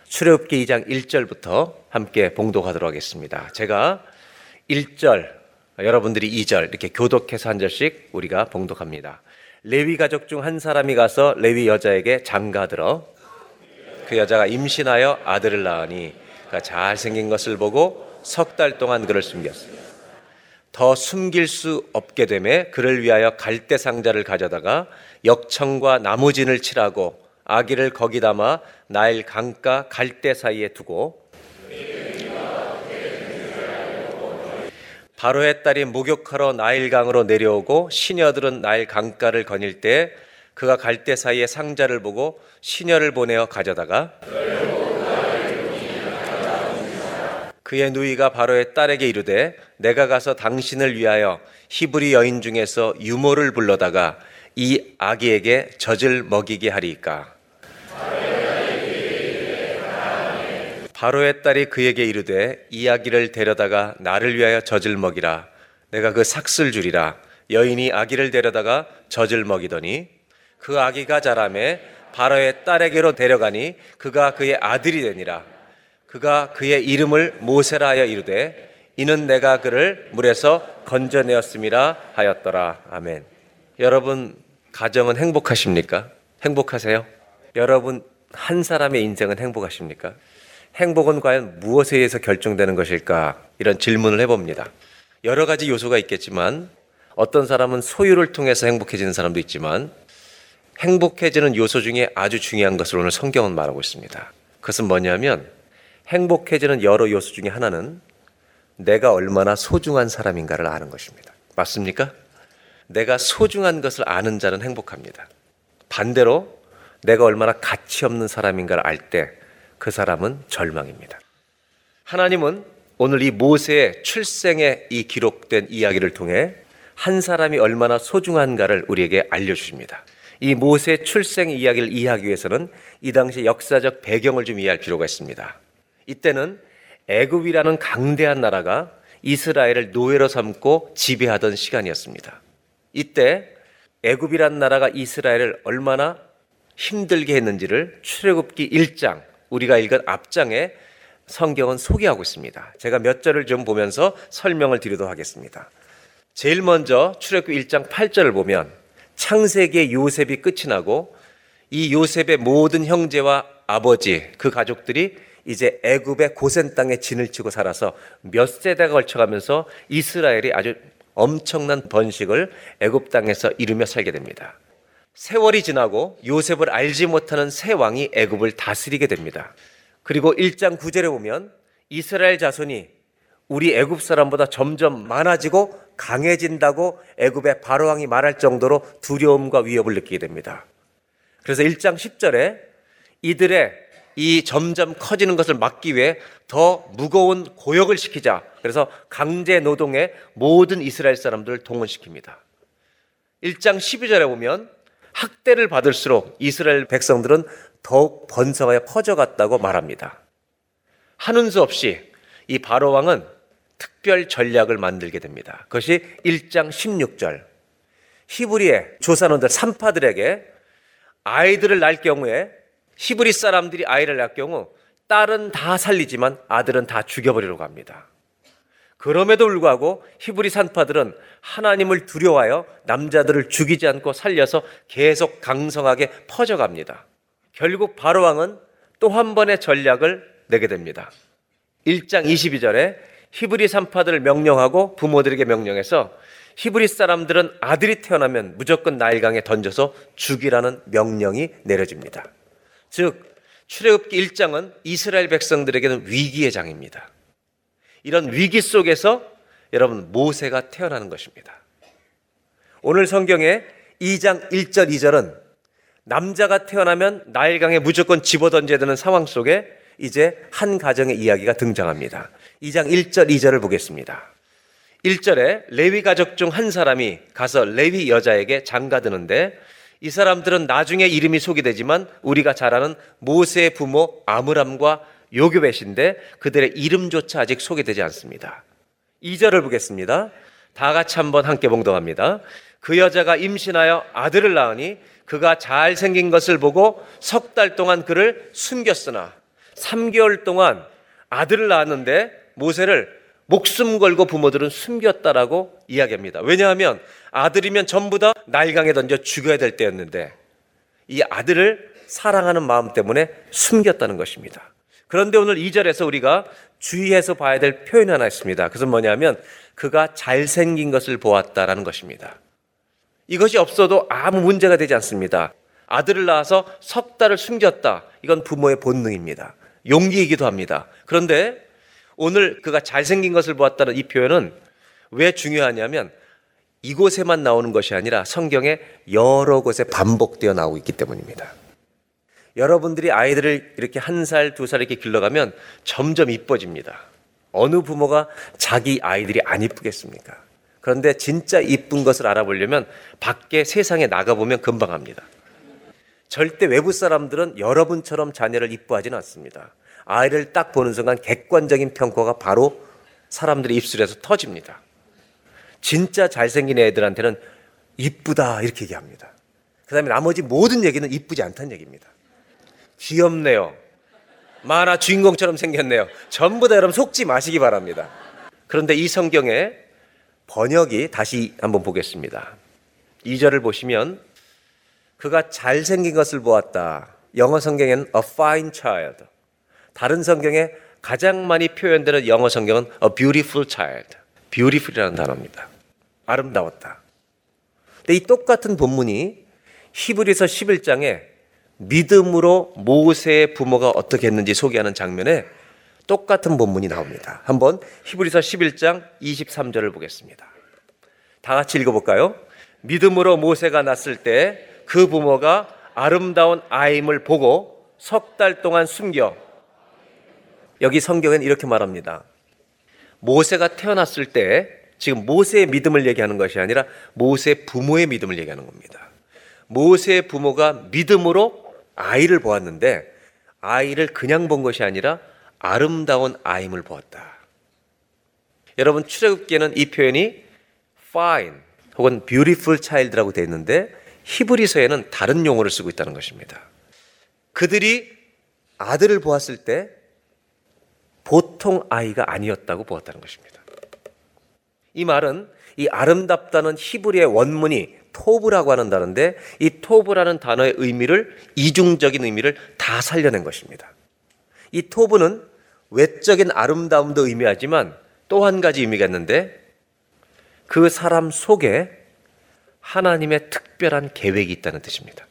출애굽기 2장 1절부터 함께 봉독하도록 하겠습니다. 제가 1절, 여러분들이 2절 이렇게 교독해서 한 절씩 우리가 봉독합니다. 레위 가족 중 한 사람이 가서 레위 여자에게 잠가들어 그 여자가 임신하여 아들을 낳으니 그가 잘생긴 것을 보고 3달 동안 그를 숨겼어요. 더 숨길 수 없게 되매 그를 위하여 갈대 상자를 가져다가 역청과 나무진을 칠하고 아기를 거기 담아 나일 강가 갈대 사이에 두고 바로의 딸이 목욕하러 나일 강으로 내려오고 시녀들은 나일 강가를 거닐 때 그가 갈대 사이에 상자를 보고 시녀를 보내어 가져다가 그의 누이가 바로의 딸에게 이르되 내가 가서 당신을 위하여 히브리 여인 중에서 유모를 불러다가 이 아기에게 젖을 먹이게 하리이까. 바로의 딸이 그에게 이르되 이 아기를 데려다가 나를 위하여 젖을 먹이라. 내가 그 삭슬 주리라. 여인이 아기를 데려다가 젖을 먹이더니 그 아기가 자라매 바로의 딸에게로 데려가니 그가 그의 아들이 되니라. 그가 그의 이름을 모세라 하여 이르되 이는 내가 그를 물에서 건져내었음이라 하였더라. 아멘. 여러분 가정은 행복하십니까? 행복하세요? 여러분 한 사람의 인생은 행복하십니까? 행복은 과연 무엇에 의해서 결정되는 것일까? 이런 질문을 해봅니다. 여러 가지 요소가 있겠지만 어떤 사람은 소유를 통해서 행복해지는 사람도 있지만 행복해지는 요소 중에 아주 중요한 것을 오늘 성경은 말하고 있습니다. 그것은 뭐냐면 행복해지는 여러 요소 중에 하나는 내가 얼마나 소중한 사람인가를 아는 것입니다. 맞습니까? 내가 소중한 것을 아는 자는 행복합니다. 반대로 내가 얼마나 가치 없는 사람인가를 알 때 그 사람은 절망입니다. 하나님은 오늘 이 모세의 출생에 이 기록된 이야기를 통해 한 사람이 얼마나 소중한가를 우리에게 알려주십니다. 이 모세의 출생 이야기를 이해하기 위해서는 이 당시 역사적 배경을 좀 이해할 필요가 있습니다. 이때는 애굽이라는 강대한 나라가 이스라엘을 노예로 삼고 지배하던 시간이었습니다. 이때 애굽이라는 나라가 이스라엘을 얼마나 힘들게 했는지를 출애굽기 1장 우리가 읽은 앞장에 성경은 소개하고 있습니다. 제가 몇 절을 좀 보면서 설명을 드리도록 하겠습니다. 제일 먼저 출애굽기 1장 8절을 보면 창세기의 요셉이 끝이 나고 이 요셉의 모든 형제와 아버지 그 가족들이 이제 애굽의 고센 땅에 진을 치고 살아서 몇 세대가 걸쳐가면서 이스라엘이 아주 엄청난 번식을 애굽 땅에서 이루며 살게 됩니다. 세월이 지나고 요셉을 알지 못하는 새 왕이 애굽을 다스리게 됩니다. 그리고 1장 9절에 보면 이스라엘 자손이 우리 애굽 사람보다 점점 많아지고 강해진다고 애굽의 바로 왕이 말할 정도로 두려움과 위협을 느끼게 됩니다. 그래서 1장 10절에 이들의 이 점점 커지는 것을 막기 위해 더 무거운 고역을 시키자. 그래서 강제 노동에 모든 이스라엘 사람들을 동원시킵니다. 1장 12절에 보면 학대를 받을수록 이스라엘 백성들은 더욱 번성하여 퍼져갔다고 말합니다. 하는 수 없이 이 바로 왕은 특별 전략을 만들게 됩니다. 그것이 1장 16절. 히브리의 조사원들 산파들에게 아이들을 낳을 경우에 히브리 사람들이 아이를 낳을 경우 딸은 다 살리지만 아들은 다 죽여버리려고 합니다. 그럼에도 불구하고 히브리 산파들은 하나님을 두려워하여 남자들을 죽이지 않고 살려서 계속 강성하게 퍼져갑니다. 결국 바로왕은 또 한 번의 전략을 내게 됩니다. 1장 22절에 히브리 산파들을 명령하고 부모들에게 명령해서 히브리 사람들은 아들이 태어나면 무조건 나일강에 던져서 죽이라는 명령이 내려집니다. 즉 출애굽기 1장은 이스라엘 백성들에게는 위기의 장입니다. 이런 위기 속에서 여러분 모세가 태어나는 것입니다. 오늘 성경에 2장 1절 2절은 남자가 태어나면 나일강에 무조건 집어던져야 되는 상황 속에 이제 한 가정의 이야기가 등장합니다. 2장 1절 2절을 보겠습니다. 1절에 레위 가족 중 한 사람이 가서 레위 여자에게 장가드는데 이 사람들은 나중에 이름이 소개되지만 우리가 잘 아는 모세의 부모 아므람과 요교벳인데 그들의 이름조차 아직 소개되지 않습니다. 2절을 보겠습니다. 다 같이 한번 함께 봉독합니다. 그 여자가 임신하여 아들을 낳으니 그가 잘생긴 것을 보고 3달 동안 그를 숨겼으나 3개월 동안 아들을 낳았는데 모세를 목숨 걸고 부모들은 숨겼다라고 이야기합니다. 왜냐하면 아들이면 전부 다 나일강에 던져 죽여야 될 때였는데 이 아들을 사랑하는 마음 때문에 숨겼다는 것입니다. 그런데 오늘 2절에서 우리가 주의해서 봐야 될 표현이 하나 있습니다. 그것은 뭐냐면 그가 잘생긴 것을 보았다라는 것입니다. 이것이 없어도 아무 문제가 되지 않습니다. 아들을 낳아서 3달을 숨겼다. 이건 부모의 본능입니다. 용기이기도 합니다. 그런데 오늘 그가 잘생긴 것을 보았다는 이 표현은 왜 중요하냐면 이곳에만 나오는 것이 아니라 성경에 여러 곳에 반복되어 나오고 있기 때문입니다. 여러분들이 아이들을 이렇게 1살, 2살 이렇게 길러가면 점점 이뻐집니다. 어느 부모가 자기 아이들이 안 이쁘겠습니까? 그런데 진짜 이쁜 것을 알아보려면 밖에 세상에 나가보면 금방 합니다. 절대 외부 사람들은 여러분처럼 자녀를 이뻐하지는 않습니다. 아이를 딱 보는 순간 객관적인 평가가 바로 사람들의 입술에서 터집니다. 진짜 잘생긴 애들한테는 이쁘다 이렇게 얘기합니다. 그 다음에 나머지 모든 얘기는 이쁘지 않다는 얘기입니다. 귀엽네요. 만화 주인공처럼 생겼네요. 전부 다 여러분 속지 마시기 바랍니다. 그런데 이 성경의 번역이 다시 한번 보겠습니다. 2절을 보시면 그가 잘생긴 것을 보았다. 영어 성경에는 a fine child. 다른 성경에 가장 많이 표현되는 영어 성경은 a beautiful child. beautiful이라는 단어입니다. 아름다웠다. 근데 이 똑같은 본문이 히브리서 11장에 믿음으로 모세의 부모가 어떻게 했는지 소개하는 장면에 똑같은 본문이 나옵니다. 한번 히브리서 11장 23절을 보겠습니다. 다 같이 읽어볼까요? 믿음으로 모세가 났을 때 그 부모가 아름다운 아임을 보고 3달 동안 숨겨. 여기 성경에는 이렇게 말합니다. 모세가 태어났을 때 지금 모세의 믿음을 얘기하는 것이 아니라 모세 부모의 믿음을 얘기하는 겁니다. 모세의 부모가 믿음으로 아이를 보았는데 아이를 그냥 본 것이 아니라 아름다운 아임을 보았다. 여러분 출애굽기에는 이 표현이 fine 혹은 beautiful child라고 되어 있는데 히브리서에는 다른 용어를 쓰고 있다는 것입니다. 그들이 아들을 보았을 때 보통 아이가 아니었다고 보았다는 것입니다. 이 말은 이 아름답다는 히브리의 원문이 토브라고 한다는데 이 토브라는 단어의 의미를 이중적인 의미를 다 살려낸 것입니다. 이 토브는 외적인 아름다움도 의미하지만 또 한 가지 의미가 있는데 그 사람 속에 하나님의 특별한 계획이 있다는 뜻입니다.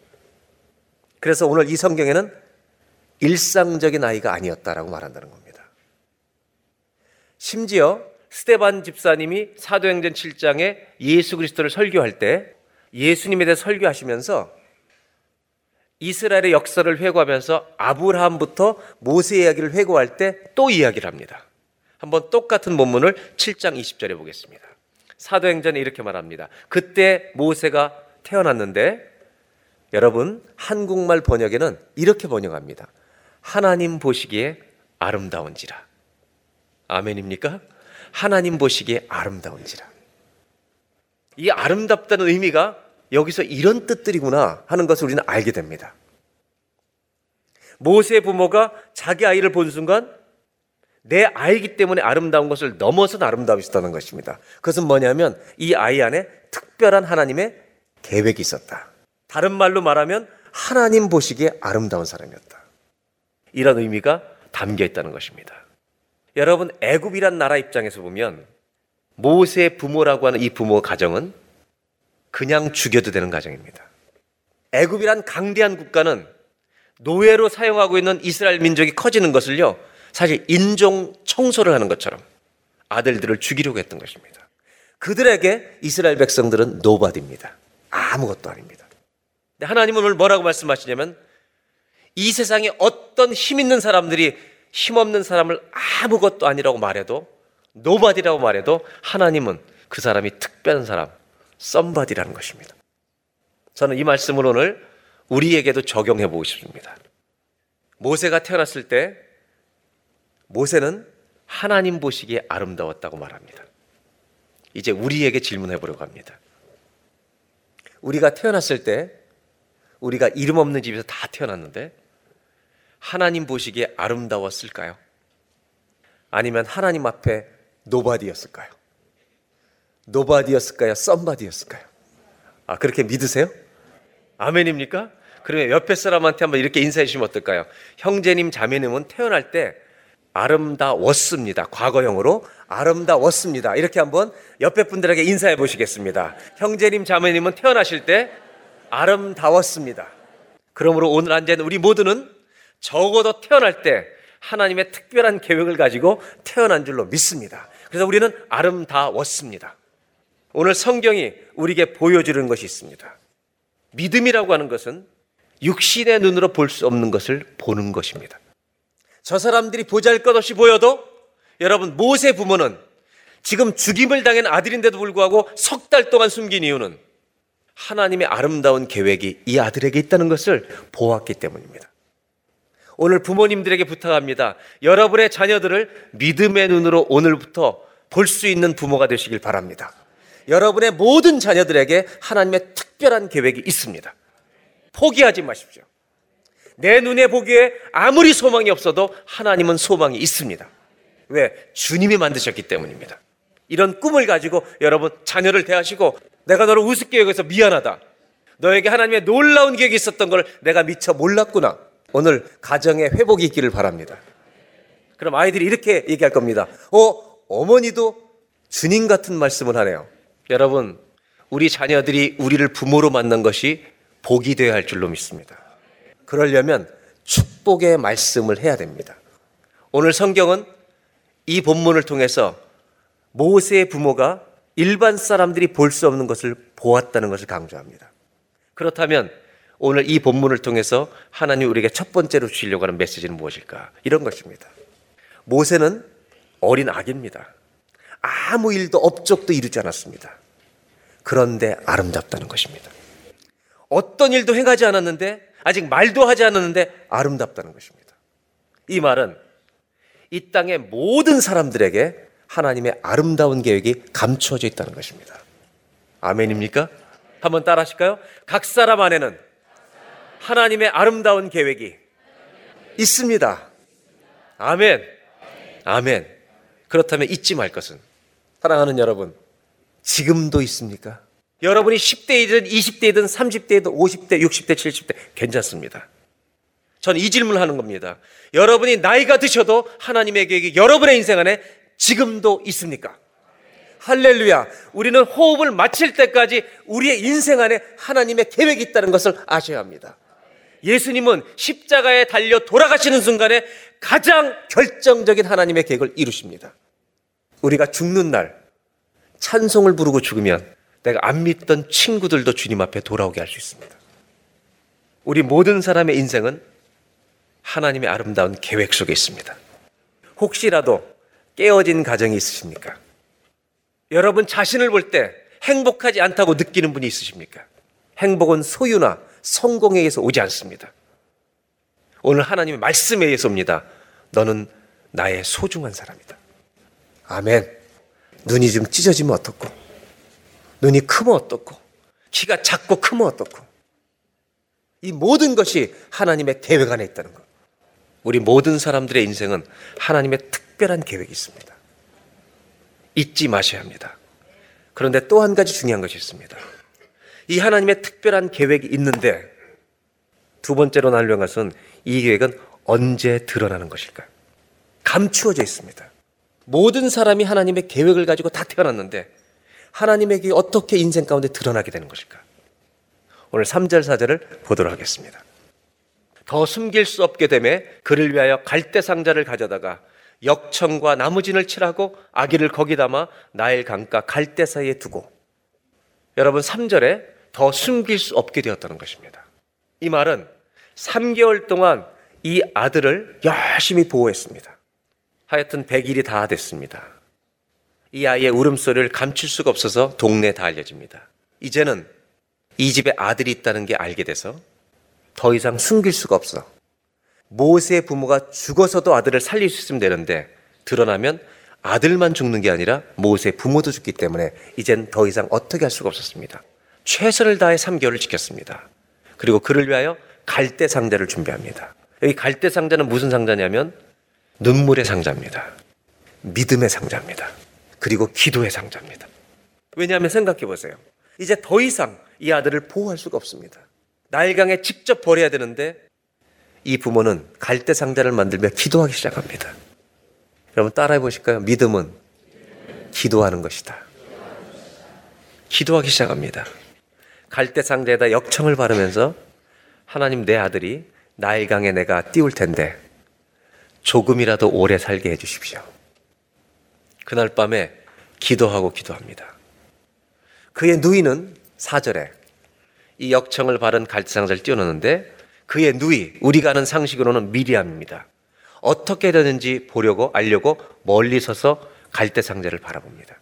그래서 오늘 이 성경에는 일상적인 아이가 아니었다라고 말한다는 겁니다. 심지어 스테반 집사님이 사도행전 7장에 예수 그리스도를 설교할 때 예수님에 대해 설교하시면서 이스라엘의 역사를 회고하면서 아브라함부터 모세 이야기를 회고할 때 또 이야기를 합니다. 한번 똑같은 본문을 7장 20절에 보겠습니다. 사도행전에 이렇게 말합니다. 그때 모세가 태어났는데 여러분 한국말 번역에는 이렇게 번역합니다. 하나님 보시기에 아름다운지라. 아멘입니까? 하나님 보시기에 아름다운지라. 이 아름답다는 의미가 여기서 이런 뜻들이구나 하는 것을 우리는 알게 됩니다. 모세의 부모가 자기 아이를 본 순간 내 아이기 때문에 아름다운 것을 넘어서는 아름다우시다는 것입니다. 그것은 뭐냐면 이 아이 안에 특별한 하나님의 계획이 있었다. 다른 말로 말하면 하나님 보시기에 아름다운 사람이었다. 이런 의미가 담겨 있다는 것입니다. 여러분, 애굽이란 나라 입장에서 보면 모세의 부모라고 하는 이 부모 가정은 그냥 죽여도 되는 가정입니다. 애굽이란 강대한 국가는 노예로 사용하고 있는 이스라엘 민족이 커지는 것을요, 사실 인종 청소를 하는 것처럼 아들들을 죽이려고 했던 것입니다. 그들에게 이스라엘 백성들은 노바디입니다. 아무것도 아닙니다. 근데 하나님은 오늘 뭐라고 말씀하시냐면 이 세상에 어떤 힘 있는 사람들이 힘없는 사람을 아무것도 아니라고 말해도, 노바디라고 말해도 하나님은 그 사람이 특별한 사람, 썸바디라는 것입니다. 저는 이 말씀을 오늘 우리에게도 적용해 보고 싶습니다. 모세가 태어났을 때 모세는 하나님 보시기에 아름다웠다고 말합니다. 이제 우리에게 질문해 보려고 합니다. 우리가 태어났을 때 우리가 이름 없는 집에서 다 태어났는데 하나님 보시기에 아름다웠을까요? 아니면 하나님 앞에 노바디였을까요? 노바디였을까요? 썸바디였을까요? 아, 그렇게 믿으세요? 아멘입니까? 그러면 옆에 사람한테 한번 이렇게 인사해 주시면 어떨까요? 형제님, 자매님은 태어날 때 아름다웠습니다. 과거형으로 아름다웠습니다. 이렇게 한번 옆에 분들에게 인사해 보시겠습니다. 형제님, 자매님은 태어나실 때 아름다웠습니다. 그러므로 오늘 앉아있는 우리 모두는 적어도 태어날 때 하나님의 특별한 계획을 가지고 태어난 줄로 믿습니다. 그래서 우리는 아름다웠습니다. 오늘 성경이 우리에게 보여주는 것이 있습니다. 믿음이라고 하는 것은 육신의 눈으로 볼 수 없는 것을 보는 것입니다. 저 사람들이 보잘것없이 보여도, 여러분, 모세 부모는 지금 죽임을 당한 아들인데도 불구하고 3달 동안 숨긴 이유는 하나님의 아름다운 계획이 이 아들에게 있다는 것을 보았기 때문입니다. 오늘 부모님들에게 부탁합니다. 여러분의 자녀들을 믿음의 눈으로 오늘부터 볼 수 있는 부모가 되시길 바랍니다. 여러분의 모든 자녀들에게 하나님의 특별한 계획이 있습니다. 포기하지 마십시오. 내 눈에 보기에 아무리 소망이 없어도 하나님은 소망이 있습니다. 왜? 주님이 만드셨기 때문입니다. 이런 꿈을 가지고 여러분 자녀를 대하시고, 내가 너를 우습게 여겨서 미안하다, 너에게 하나님의 놀라운 계획이 있었던 걸 내가 미처 몰랐구나. 오늘 가정의 회복이 있기를 바랍니다. 그럼 아이들이 이렇게 얘기할 겁니다. 어머니도 주님 같은 말씀을 하네요. 여러분, 우리 자녀들이 우리를 부모로 만난 것이 복이 되어야 할 줄로 믿습니다. 그러려면 축복의 말씀을 해야 됩니다. 오늘 성경은 이 본문을 통해서 모세의 부모가 일반 사람들이 볼 수 없는 것을 보았다는 것을 강조합니다. 그렇다면 오늘 이 본문을 통해서 하나님 우리에게 첫 번째로 주시려고 하는 메시지는 무엇일까? 이런 것입니다. 모세는 어린 악입니다. 아무 일도 업적도 이루지 않았습니다. 그런데 아름답다는 것입니다. 어떤 일도 행하지 않았는데, 아직 말도 하지 않았는데 아름답다는 것입니다. 이 말은 이 땅의 모든 사람들에게 하나님의 아름다운 계획이 감추어져 있다는 것입니다. 아멘입니까? 한번 따라 하실까요? 각 사람 안에는 하나님의 아름다운 계획이 있습니다. 아멘. 아멘. 그렇다면 잊지 말 것은, 사랑하는 여러분, 지금도 있습니까? 여러분이 10대이든 20대이든 30대이든 50대, 60대, 70대 괜찮습니다. 저는 이 질문을 하는 겁니다. 여러분이 나이가 드셔도 하나님의 계획이 여러분의 인생 안에 지금도 있습니까? 할렐루야. 우리는 호흡을 마칠 때까지 우리의 인생 안에 하나님의 계획이 있다는 것을 아셔야 합니다. 예수님은 십자가에 달려 돌아가시는 순간에 가장 결정적인 하나님의 계획을 이루십니다. 우리가 죽는 날 찬송을 부르고 죽으면 내가 안 믿던 친구들도 주님 앞에 돌아오게 할 수 있습니다. 우리 모든 사람의 인생은 하나님의 아름다운 계획 속에 있습니다. 혹시라도 깨어진 가정이 있으십니까? 여러분 자신을 볼 때 행복하지 않다고 느끼는 분이 있으십니까? 행복은 소유나 성공에 의해서 오지 않습니다. 오늘 하나님의 말씀에 의해서 옵니다. 너는 나의 소중한 사람이다. 아멘. 눈이 좀 찢어지면 어떻고, 눈이 크면 어떻고, 키가 작고 크면 어떻고, 이 모든 것이 하나님의 계획 안에 있다는 것. 우리 모든 사람들의 인생은 하나님의 특별한 계획이 있습니다. 잊지 마셔야 합니다. 그런데 또 한 가지 중요한 것이 있습니다. 이 하나님의 특별한 계획이 있는데 두 번째로 나누려는 것은 이 계획은 언제 드러나는 것일까? 감추어져 있습니다. 모든 사람이 하나님의 계획을 가지고 다 태어났는데 하나님의 계획이 어떻게 인생 가운데 드러나게 되는 것일까? 오늘 3절, 4절을 보도록 하겠습니다. 더 숨길 수 없게 되매 그를 위하여 갈대 상자를 가져다가 역청과 나무진을 칠하고 아기를 거기 담아 나일 강가 갈대 사이에 두고. 여러분, 3절에 더 숨길 수 없게 되었다는 것입니다. 이 말은 3개월 동안 이 아들을 열심히 보호했습니다. 하여튼 100일이 다 됐습니다. 이 아이의 울음소리를 감출 수가 없어서 동네에 다 알려집니다. 이제는 이 집에 아들이 있다는 게 알게 돼서 더 이상 숨길 수가 없어. 모세의 부모가 죽어서도 아들을 살릴 수 있으면 되는데 드러나면 아들만 죽는 게 아니라 모세의 부모도 죽기 때문에 이젠 더 이상 어떻게 할 수가 없었습니다. 최선을 다해 3개월을 지켰습니다. 그리고 그를 위하여 갈대 상자를 준비합니다. 여기 갈대 상자는 무슨 상자냐면 눈물의 상자입니다. 믿음의 상자입니다. 그리고 기도의 상자입니다. 왜냐하면 생각해 보세요. 이제 더 이상 이 아들을 보호할 수가 없습니다. 나일강에 직접 버려야 되는데 이 부모는 갈대 상자를 만들며 기도하기 시작합니다. 여러분 따라해 보실까요? 믿음은 기도하는 것이다. 기도하기 시작합니다. 갈대 상자에다 역청을 바르면서 하나님, 내 아들이 나일강에 내가 띄울 텐데 조금이라도 오래 살게 해주십시오. 그날 밤에 기도하고 기도합니다. 그의 누이는 4절에 이 역청을 바른 갈대 상자를 띄워놓는데 그의 누이, 우리가 아는 상식으로는 미리암입니다. 어떻게 되는지 보려고 알려고 멀리 서서 갈대 상자를 바라봅니다.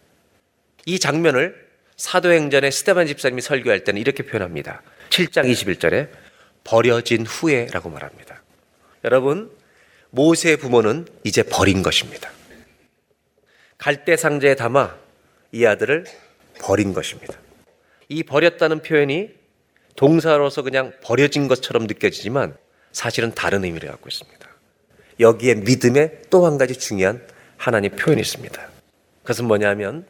이 장면을 사도행전의 스테반 집사님이 설교할 때는 이렇게 표현합니다. 7장 21절에 버려진 후에 라고 말합니다. 여러분, 모세의 부모는 이제 버린 것입니다. 갈대 상자에 담아 이 아들을 버린 것입니다. 이 버렸다는 표현이 동사로서 그냥 버려진 것처럼 느껴지지만 사실은 다른 의미를 갖고 있습니다. 여기에 믿음의 또 한 가지 중요한 하나님의 표현이 있습니다. 그것은 뭐냐면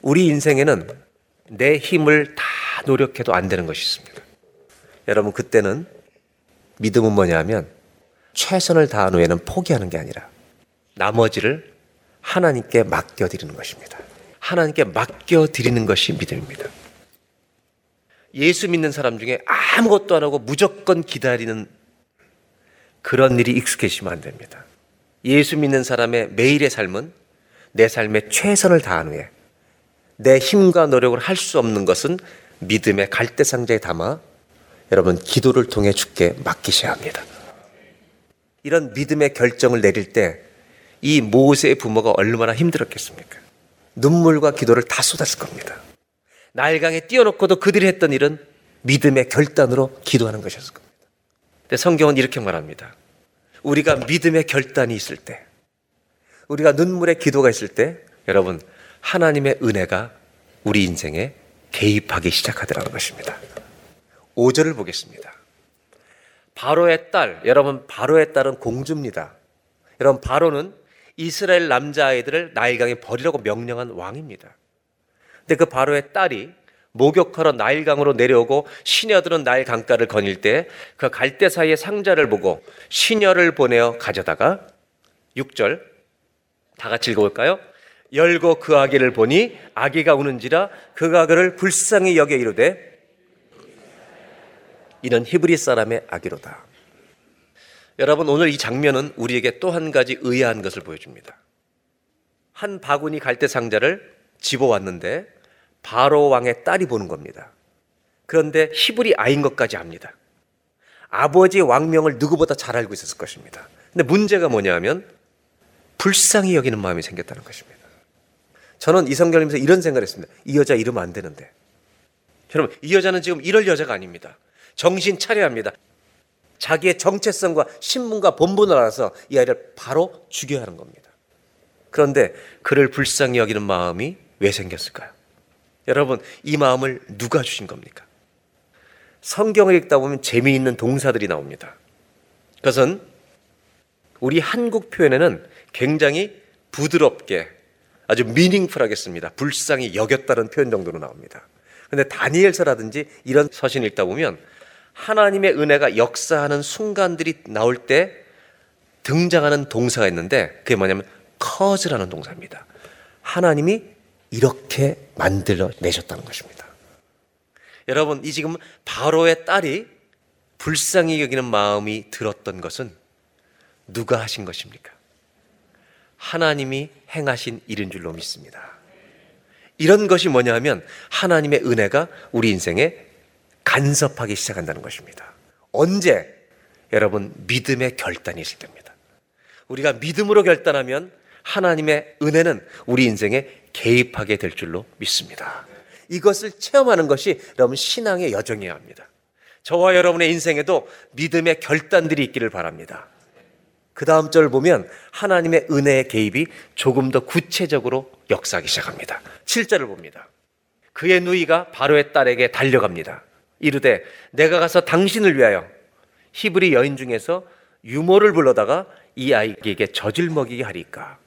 우리 인생에는 내 힘을 다 노력해도 안 되는 것이 있습니다. 여러분, 그때는 믿음은 뭐냐면 최선을 다한 후에는 포기하는 게 아니라 나머지를 하나님께 맡겨드리는 것입니다. 하나님께 맡겨드리는 것이 믿음입니다. 예수 믿는 사람 중에 아무것도 안 하고 무조건 기다리는 그런 일이 익숙해지면 안 됩니다. 예수 믿는 사람의 매일의 삶은 내 삶에 최선을 다한 후에 내 힘과 노력을 할 수 없는 것은 믿음의 갈대 상자에 담아 여러분 기도를 통해 주께 맡기셔야 합니다. 이런 믿음의 결정을 내릴 때 이 모세의 부모가 얼마나 힘들었겠습니까? 눈물과 기도를 다 쏟았을 겁니다. 나일강에 띄워놓고도 그들이 했던 일은 믿음의 결단으로 기도하는 것이었을 겁니다. 근데 성경은 이렇게 말합니다. 우리가 믿음의 결단이 있을 때, 우리가 눈물의 기도가 있을 때 여러분 하나님의 은혜가 우리 인생에 개입하기 시작하더라는 것입니다. 5절을 보겠습니다. 바로의 딸, 여러분 바로의 딸은 공주입니다. 여러분 바로는 이스라엘 남자아이들을 나일강에 버리라고 명령한 왕입니다. 근데 그 바로의 딸이 목욕하러 나일강으로 내려오고 시녀들은 나일 강가를 거닐 때 그 갈대 사이에 상자를 보고 시녀를 보내어 가져다가 6절 다 같이 읽어볼까요? 열고 그 아기를 보니 아기가 우는지라 그가 그를 불쌍히 여겨 이르되 이는 히브리 사람의 아기로다. 여러분, 오늘 이 장면은 우리에게 또 한 가지 의아한 것을 보여줍니다. 한 바구니 갈대 상자를 집어왔는데 바로 왕의 딸이 보는 겁니다. 그런데 히브리 아이인 것까지 압니다. 아버지의 왕명을 누구보다 잘 알고 있었을 것입니다. 근데 문제가 뭐냐 하면 불쌍히 여기는 마음이 생겼다는 것입니다. 저는 이 성경에서 이런 생각을 했습니다. 이 여자 이러면 안 되는데. 여러분, 이 여자는 지금 이럴 여자가 아닙니다. 정신 차려야 합니다. 자기의 정체성과 신분과 본분을 알아서 이 아이를 바로 죽여야 하는 겁니다. 그런데 그를 불쌍히 여기는 마음이 왜 생겼을까요? 여러분, 이 마음을 누가 주신 겁니까? 성경을 읽다 보면 재미있는 동사들이 나옵니다. 그것은 우리 한국 표현에는 굉장히 부드럽게 아주 미닝풀하게 씁니다. 불쌍히 여겼다는 표현 정도로 나옵니다. 그런데 다니엘서라든지 이런 서신 읽다 보면 하나님의 은혜가 역사하는 순간들이 나올 때 등장하는 동사가 있는데 그게 뭐냐면 cause라는 동사입니다. 하나님이 이렇게 만들어내셨다는 것입니다. 여러분, 이 지금 바로의 딸이 불쌍히 여기는 마음이 들었던 것은 누가 하신 것입니까? 하나님이 행하신 일인 줄로 믿습니다. 이런 것이 뭐냐 하면 하나님의 은혜가 우리 인생에 간섭하기 시작한다는 것입니다. 언제? 여러분, 믿음의 결단이 있을 때입니다. 우리가 믿음으로 결단하면 하나님의 은혜는 우리 인생에 개입하게 될 줄로 믿습니다. 이것을 체험하는 것이 여러분 신앙의 여정이어야 합니다. 저와 여러분의 인생에도 믿음의 결단들이 있기를 바랍니다. 그 다음 절을 보면 하나님의 은혜의 개입이 조금 더 구체적으로 역사하기 시작합니다. 7절을 봅니다. 그의 누이가 바로의 딸에게 달려갑니다. 이르되 내가 가서 당신을 위하여 히브리 여인 중에서 유모를 불러다가 이 아이에게 젖을 먹이게 하리까.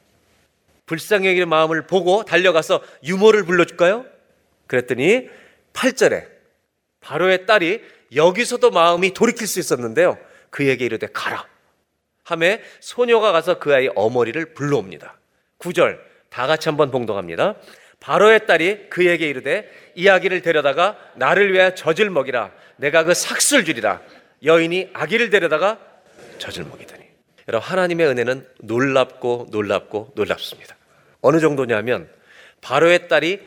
불쌍히 여기는 마음을 보고 달려가서 유모를 불러줄까요? 그랬더니 8절에 바로의 딸이 여기서도 마음이 돌이킬 수 있었는데요. 그에게 이르되 가라 하매 소녀가 가서 그 아이 어머니를 불러옵니다. 9절 다 같이 한번 봉독합니다. 바로의 딸이 그에게 이르되 이 아기를 데려다가 나를 위하여 젖을 먹이라. 내가 그 삭슬 주리라. 여인이 아기를 데려다가 젖을 먹이더니. 여러분, 하나님의 은혜는 놀랍고 놀랍고 놀랍습니다. 어느 정도냐면 바로의 딸이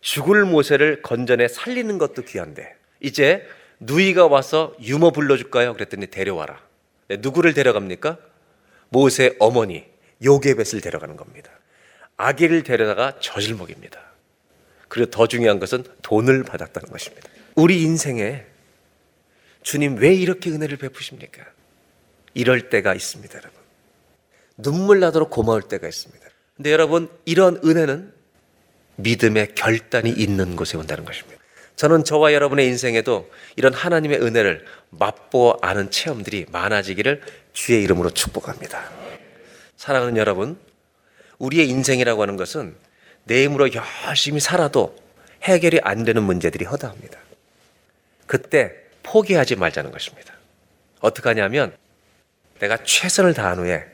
죽을 모세를 건져내 살리는 것도 귀한데 이제 누이가 와서 유모 불러줄까요? 그랬더니 데려와라. 누구를 데려갑니까? 모세의 어머니 요게벳을 데려가는 겁니다. 아기를 데려다가 젖을 먹입니다. 그리고 더 중요한 것은 돈을 받았다는 것입니다. 우리 인생에 주님 왜 이렇게 은혜를 베푸십니까? 이럴 때가 있습니다. 여러분, 눈물 나도록 고마울 때가 있습니다. 근데 여러분, 이런 은혜는 믿음의 결단이 있는 곳에 온다는 것입니다. 저는 저와 여러분의 인생에도 이런 하나님의 은혜를 맛보아 아는 체험들이 많아지기를 주의 이름으로 축복합니다. 사랑하는 여러분, 우리의 인생이라고 하는 것은 내 힘으로 열심히 살아도 해결이 안 되는 문제들이 허다합니다. 그때 포기하지 말자는 것입니다. 어떻게 하냐면 내가 최선을 다한 후에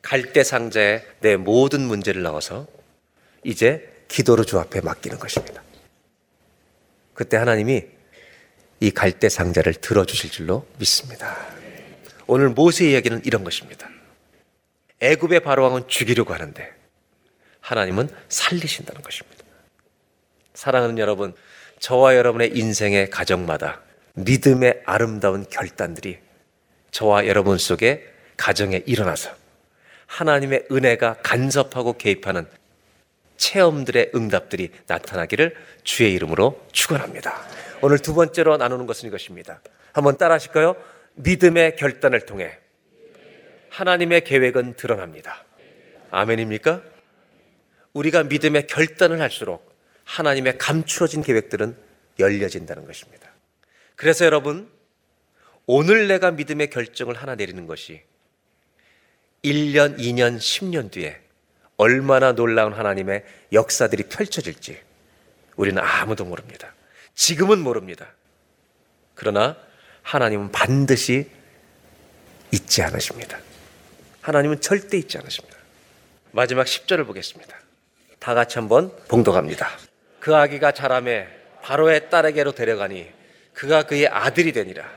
갈대 상자에 내 모든 문제를 넣어서 이제 기도로 주 앞에 맡기는 것입니다. 그때 하나님이 이 갈대 상자를 들어주실 줄로 믿습니다. 오늘 모세의 이야기는 이런 것입니다. 애굽의 바로왕은 죽이려고 하는데 하나님은 살리신다는 것입니다. 사랑하는 여러분, 저와 여러분의 인생의 가정마다 믿음의 아름다운 결단들이 저와 여러분 속에 가정에 일어나서 하나님의 은혜가 간섭하고 개입하는 체험들의 응답들이 나타나기를 주의 이름으로 축원합니다. 오늘 두 번째로 나누는 것은 이것입니다. 한번 따라 하실까요? 믿음의 결단을 통해 하나님의 계획은 드러납니다. 아멘입니까? 우리가 믿음의 결단을 할수록 하나님의 감추어진 계획들은 열려진다는 것입니다. 그래서 여러분, 오늘 내가 믿음의 결정을 하나 내리는 것이 1년, 2년, 10년 뒤에 얼마나 놀라운 하나님의 역사들이 펼쳐질지 우리는 아무도 모릅니다. 지금은 모릅니다. 그러나 하나님은 반드시 잊지 않으십니다. 하나님은 절대 잊지 않으십니다. 마지막 10절을 보겠습니다. 다 같이 한번 봉독합니다. 그 아기가 자라매 바로의 딸에게로 데려가니 그가 그의 아들이 되니라.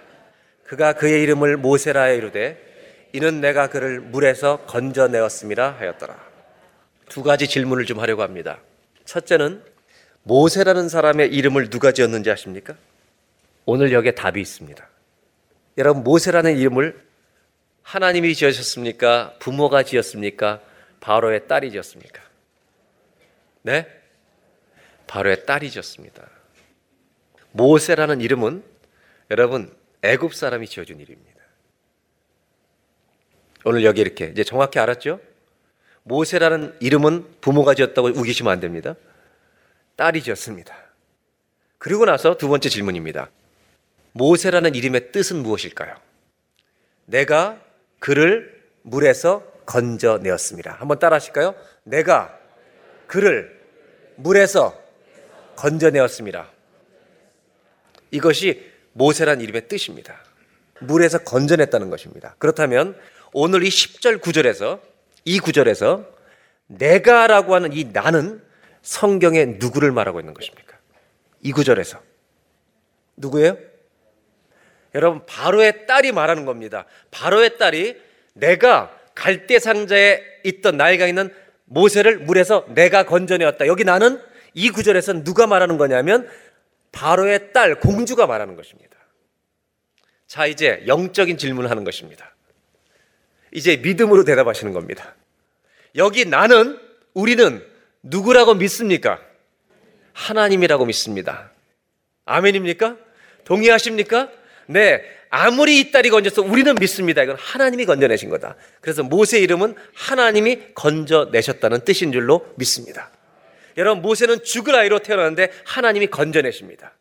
그가 그의 이름을 모세라 하여 이르되 이는 내가 그를 물에서 건져내었음이라 하였더라. 두 가지 질문을 좀 하려고 합니다. 첫째는 모세라는 사람의 이름을 누가 지었는지 아십니까? 오늘 여기에 답이 있습니다. 여러분, 모세라는 이름을 하나님이 지으셨습니까? 부모가 지었습니까? 바로의 딸이 지었습니까? 네? 바로의 딸이 지었습니다. 모세라는 이름은 여러분 애굽 사람이 지어준 이름입니다. 오늘 여기 이렇게 이제 정확히 알았죠? 모세라는 이름은 부모가 지었다고 우기시면 안 됩니다. 딸이 지었습니다. 그리고 나서 두 번째 질문입니다. 모세라는 이름의 뜻은 무엇일까요? 내가 그를 물에서 건져내었습니다. 한번 따라 하실까요? 내가 그를 물에서 건져내었습니다. 이것이 모세라는 이름의 뜻입니다. 물에서 건져냈다는 것입니다. 그렇다면 오늘 이 10절 9절에서 이 구절에서 내가라고 하는 이 나는 성경의 누구를 말하고 있는 것입니까? 이 구절에서 누구예요? 여러분, 바로의 딸이 말하는 겁니다. 바로의 딸이 내가 갈대 상자에 있던 나이가 있는 모세를 물에서 내가 건져내었다. 여기 나는 이 구절에서 누가 말하는 거냐면 바로의 딸 공주가 말하는 것입니다. 자, 이제 영적인 질문을 하는 것입니다. 이제 믿음으로 대답하시는 겁니다. 여기 나는, 우리는 누구라고 믿습니까? 하나님이라고 믿습니다. 아멘입니까? 동의하십니까? 네, 아무리 이 딸이 건졌어 우리는 믿습니다. 이건 하나님이 건져내신 거다. 그래서 모세 이름은 하나님이 건져내셨다는 뜻인 줄로 믿습니다. 여러분, 모세는 죽을 아이로 태어났는데 하나님이 건져내십니다.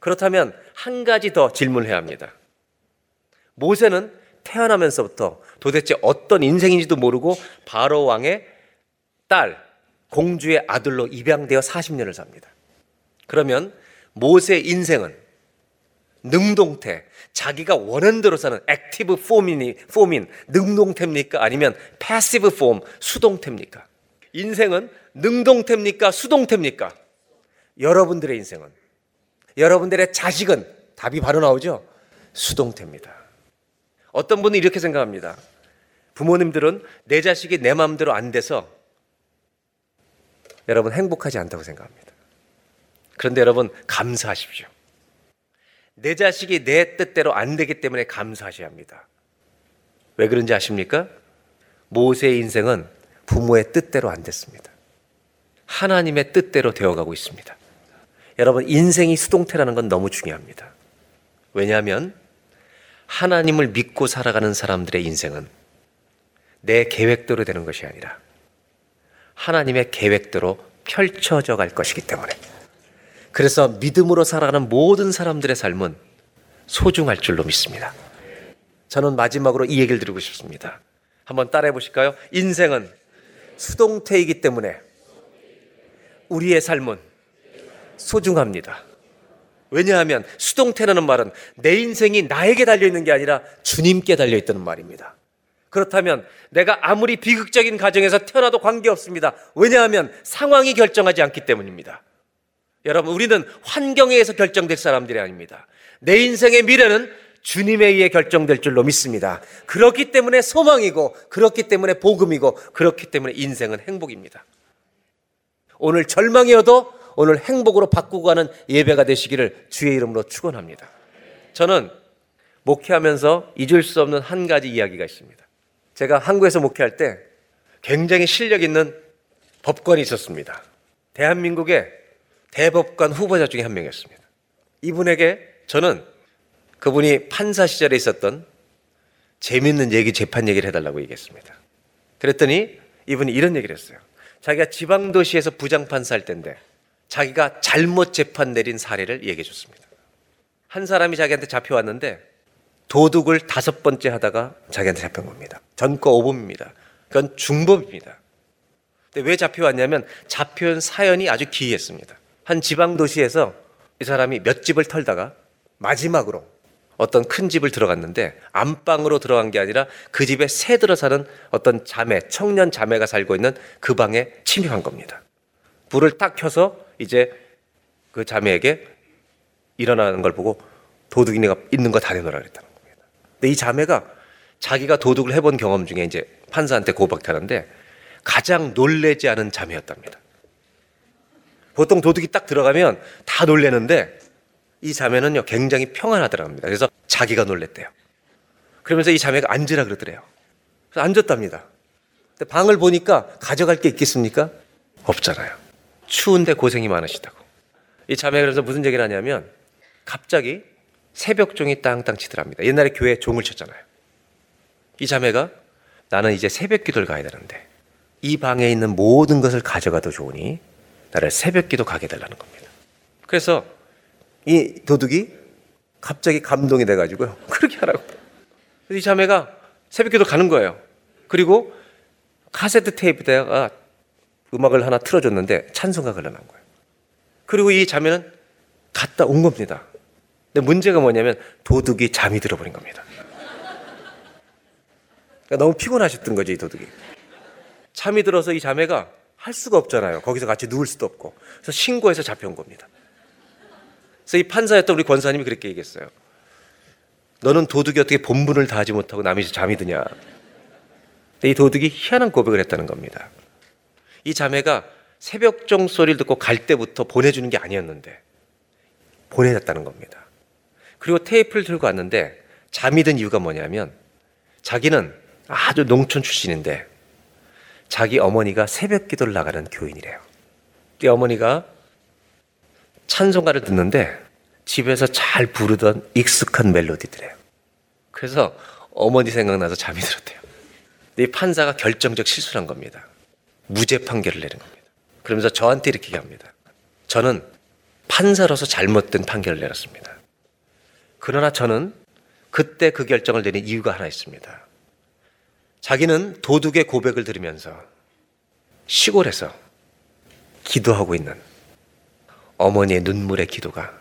그렇다면 한 가지 더 질문해야 합니다. 모세는 태어나면서부터 도대체 어떤 인생인지도 모르고 바로 왕의 딸, 공주의 아들로 입양되어 40년을 삽니다. 그러면 모세의 인생은 능동태, 자기가 원하는 대로 사는 액티브 폼인 능동태입니까? 아니면 패시브 폼, 수동태입니까? 인생은 능동태입니까? 수동태입니까? 여러분들의 인생은, 여러분들의 자식은 답이 바로 나오죠? 수동태입니다. 어떤 분은 이렇게 생각합니다. 부모님들은 내 자식이 내 마음대로 안 돼서 여러분 행복하지 않다고 생각합니다. 그런데 여러분 감사하십시오. 내 자식이 내 뜻대로 안 되기 때문에 감사하셔야 합니다. 왜 그런지 아십니까? 모세의 인생은 부모의 뜻대로 안 됐습니다. 하나님의 뜻대로 되어가고 있습니다. 여러분, 인생이 수동태라는 건 너무 중요합니다. 왜냐하면 하나님을 믿고 살아가는 사람들의 인생은 내 계획대로 되는 것이 아니라 하나님의 계획대로 펼쳐져 갈 것이기 때문에, 그래서 믿음으로 살아가는 모든 사람들의 삶은 소중할 줄로 믿습니다. 저는 마지막으로 이 얘기를 드리고 싶습니다. 한번 따라해 보실까요? 인생은 수동태이기 때문에 우리의 삶은 소중합니다. 왜냐하면 수동태라는 말은 내 인생이 나에게 달려있는 게 아니라 주님께 달려있다는 말입니다. 그렇다면 내가 아무리 비극적인 가정에서 태어나도 관계없습니다. 왜냐하면 상황이 결정하지 않기 때문입니다. 여러분, 우리는 환경에 의해서 결정될 사람들이 아닙니다. 내 인생의 미래는 주님에 의해 결정될 줄로 믿습니다. 그렇기 때문에 소망이고, 그렇기 때문에 복음이고, 그렇기 때문에 인생은 행복입니다. 오늘 절망이어도 오늘 행복으로 바꾸고 가는 예배가 되시기를 주의 이름으로 축원합니다. 저는 목회하면서 잊을 수 없는 한 가지 이야기가 있습니다. 제가 한국에서 목회할 때 굉장히 실력 있는 법관이 있었습니다. 대한민국의 대법관 후보자 중에 한 명이었습니다. 이분에게 저는 그분이 판사 시절에 있었던 재밌는 얘기, 재판 얘기를 해달라고 얘기했습니다. 그랬더니 이분이 이런 얘기를 했어요. 자기가 지방도시에서 부장판사 할 때인데 자기가 잘못 재판 내린 사례를 얘기해 줬습니다. 한 사람이 자기한테 잡혀왔는데 도둑을 5번째 하다가 자기한테 잡힌 겁니다. 전과 5범입니다. 그건 중범입니다. 근데 왜 잡혀왔냐면 잡혀온 사연이 아주 기이했습니다. 한 지방도시에서 이 사람이 몇 집을 털다가 마지막으로 어떤 큰 집을 들어갔는데 안방으로 들어간 게 아니라 그 집에 새 들어 사는 어떤 자매, 청년 자매가 살고 있는 그 방에 침입한 겁니다. 불을 딱 켜서 이제 그 자매에게 일어나는 걸 보고 도둑이 내가 있는 거 다 내놓으라 그랬다는 겁니다. 근데 이 자매가 자기가 도둑을 해본 경험 중에 이제 판사한테 고백하는데 가장 놀래지 않은 자매였답니다. 보통 도둑이 딱 들어가면 다 놀래는데 이 자매는요 굉장히 평안하더라고 합니다. 그래서 자기가 놀랬대요. 그러면서 이 자매가 앉으라 그러더래요. 그래서 앉았답니다. 근데 방을 보니까 가져갈 게 있겠습니까? 없잖아요. 추운데 고생이 많으시다고. 이 자매가 그래서 무슨 얘기를 하냐면 갑자기 새벽종이 땅땅 치더랍니다. 옛날에 교회에 종을 쳤잖아요. 이 자매가 나는 이제 새벽기도를 가야 되는데 이 방에 있는 모든 것을 가져가도 좋으니 나를 새벽기도 가게 해달라는 겁니다. 그래서 이 도둑이 갑자기 감동이 돼가지고요. 그렇게 하라고. 이 자매가 새벽기도 가는 거예요. 그리고 카세트 테이프에다가 음악을 하나 틀어줬는데 찬송가 흘러난 거예요. 그리고 이 자매는 갔다 온 겁니다. 근데 문제가 뭐냐면 도둑이 잠이 들어버린 겁니다. 그러니까 너무 피곤하셨던 거죠, 이 도둑이. 잠이 들어서 이 자매가 할 수가 없잖아요. 거기서 같이 누울 수도 없고. 그래서 신고해서 잡혀온 겁니다. 그래서 이 판사였던 우리 권사님이 그렇게 얘기했어요. 너는 도둑이 어떻게 본분을 다하지 못하고 남이 잠이 드냐. 근데 이 도둑이 희한한 고백을 했다는 겁니다. 이 자매가 새벽종 소리를 듣고 갈 때부터 보내주는 게 아니었는데 보내졌다는 겁니다. 그리고 테이프를 들고 왔는데 잠이 든 이유가 뭐냐면 자기는 아주 농촌 출신인데 자기 어머니가 새벽 기도를 나가는 교인이래요. 이 어머니가 찬송가를 듣는데 집에서 잘 부르던 익숙한 멜로디들이에요. 그래서 어머니 생각나서 잠이 들었대요. 이 판사가 결정적 실수를 한 겁니다. 무죄 판결을 내린 겁니다. 그러면서 저한테 이렇게 얘기합니다. 저는 판사로서 잘못된 판결을 내렸습니다. 그러나 저는 그때 그 결정을 내린 이유가 하나 있습니다. 자기는 도둑의 고백을 들으면서 시골에서 기도하고 있는 어머니의 눈물의 기도가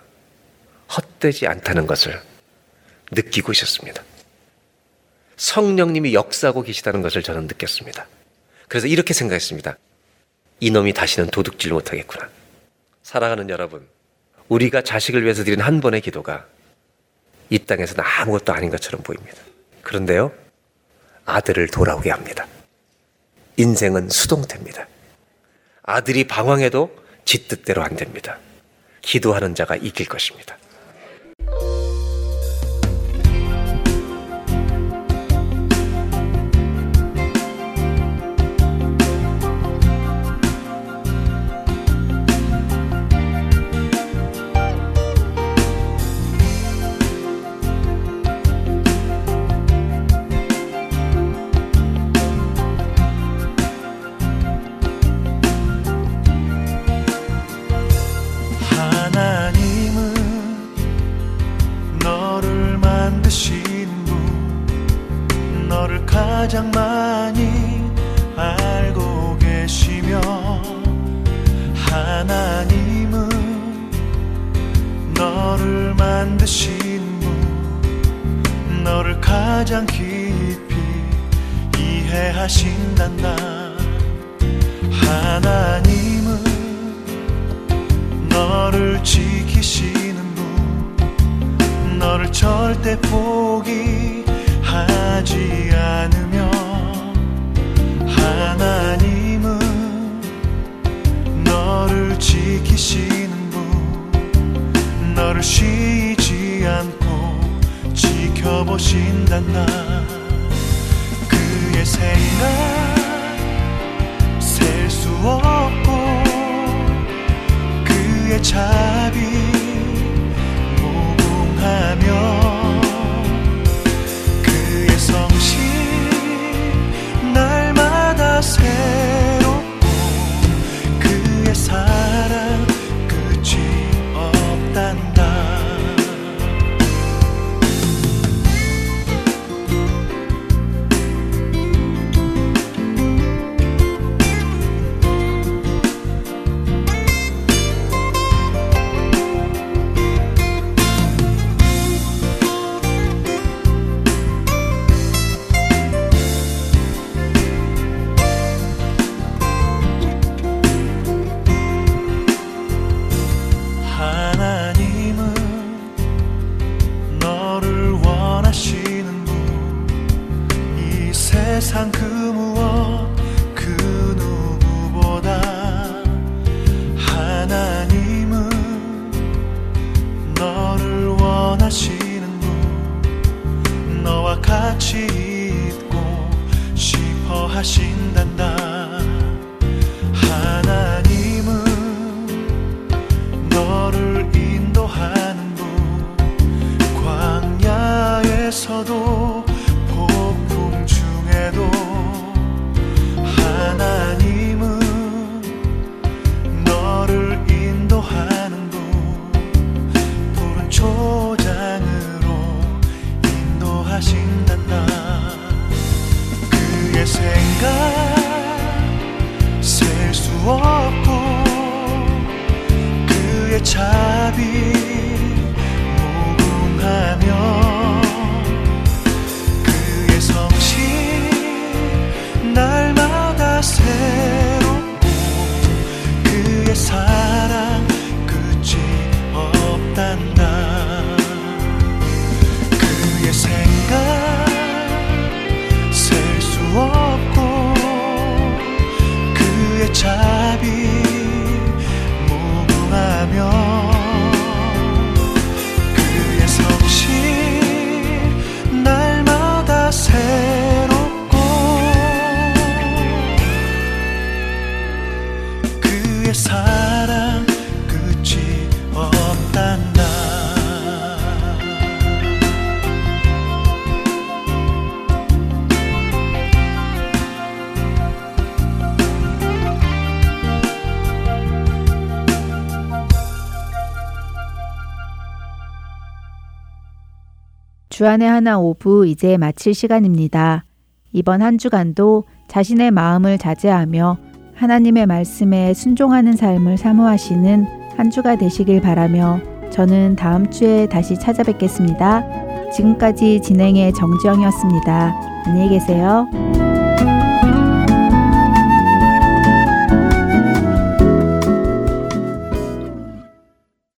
헛되지 않다는 것을 느끼고 있었습니다. 성령님이 역사하고 계시다는 것을 저는 느꼈습니다. 그래서 이렇게 생각했습니다. 이놈이 다시는 도둑질 못하겠구나. 사랑하는 여러분, 우리가 자식을 위해서 드린 한 번의 기도가 이 땅에서는 아무것도 아닌 것처럼 보입니다. 그런데요, 아들을 돌아오게 합니다. 인생은 수동태입니다. 아들이 방황해도 지 뜻대로 안 됩니다. 기도하는 자가 이길 것입니다. 가장 많이 알고 계시며 하나님은 너를 만드신 분 너를 가장 깊이 이해하신단다. 하나님은 너를 지키시는 분 너를 절대 포기 하지 않으며 하나님은 너를 지키시는 분 너를 쉬지 않고 지켜보신단다. 그의 생각 셀 수 없고 그의 자비 무궁하며 성신 날마다 새롭고 그의 사랑 끝이 없단다. 폭풍 중에도 하나님 자비 모금하며 그의 성신 날마다 새롭고 그의 사랑 끝이 없단다. 그의 생각 셀 수 없고 그의 자비 그의 성신 날마다 새롭고 그의 사랑 끝이 없단다. 주안의 하나 5부 이제 마칠 시간입니다. 이번 한 주간도 자신의 마음을 자제하며 하나님의 말씀에 순종하는 삶을 사모하시는 한 주가 되시길 바라며 저는 다음 주에 다시 찾아뵙겠습니다. 지금까지 진행의 정지영이었습니다. 안녕히 계세요.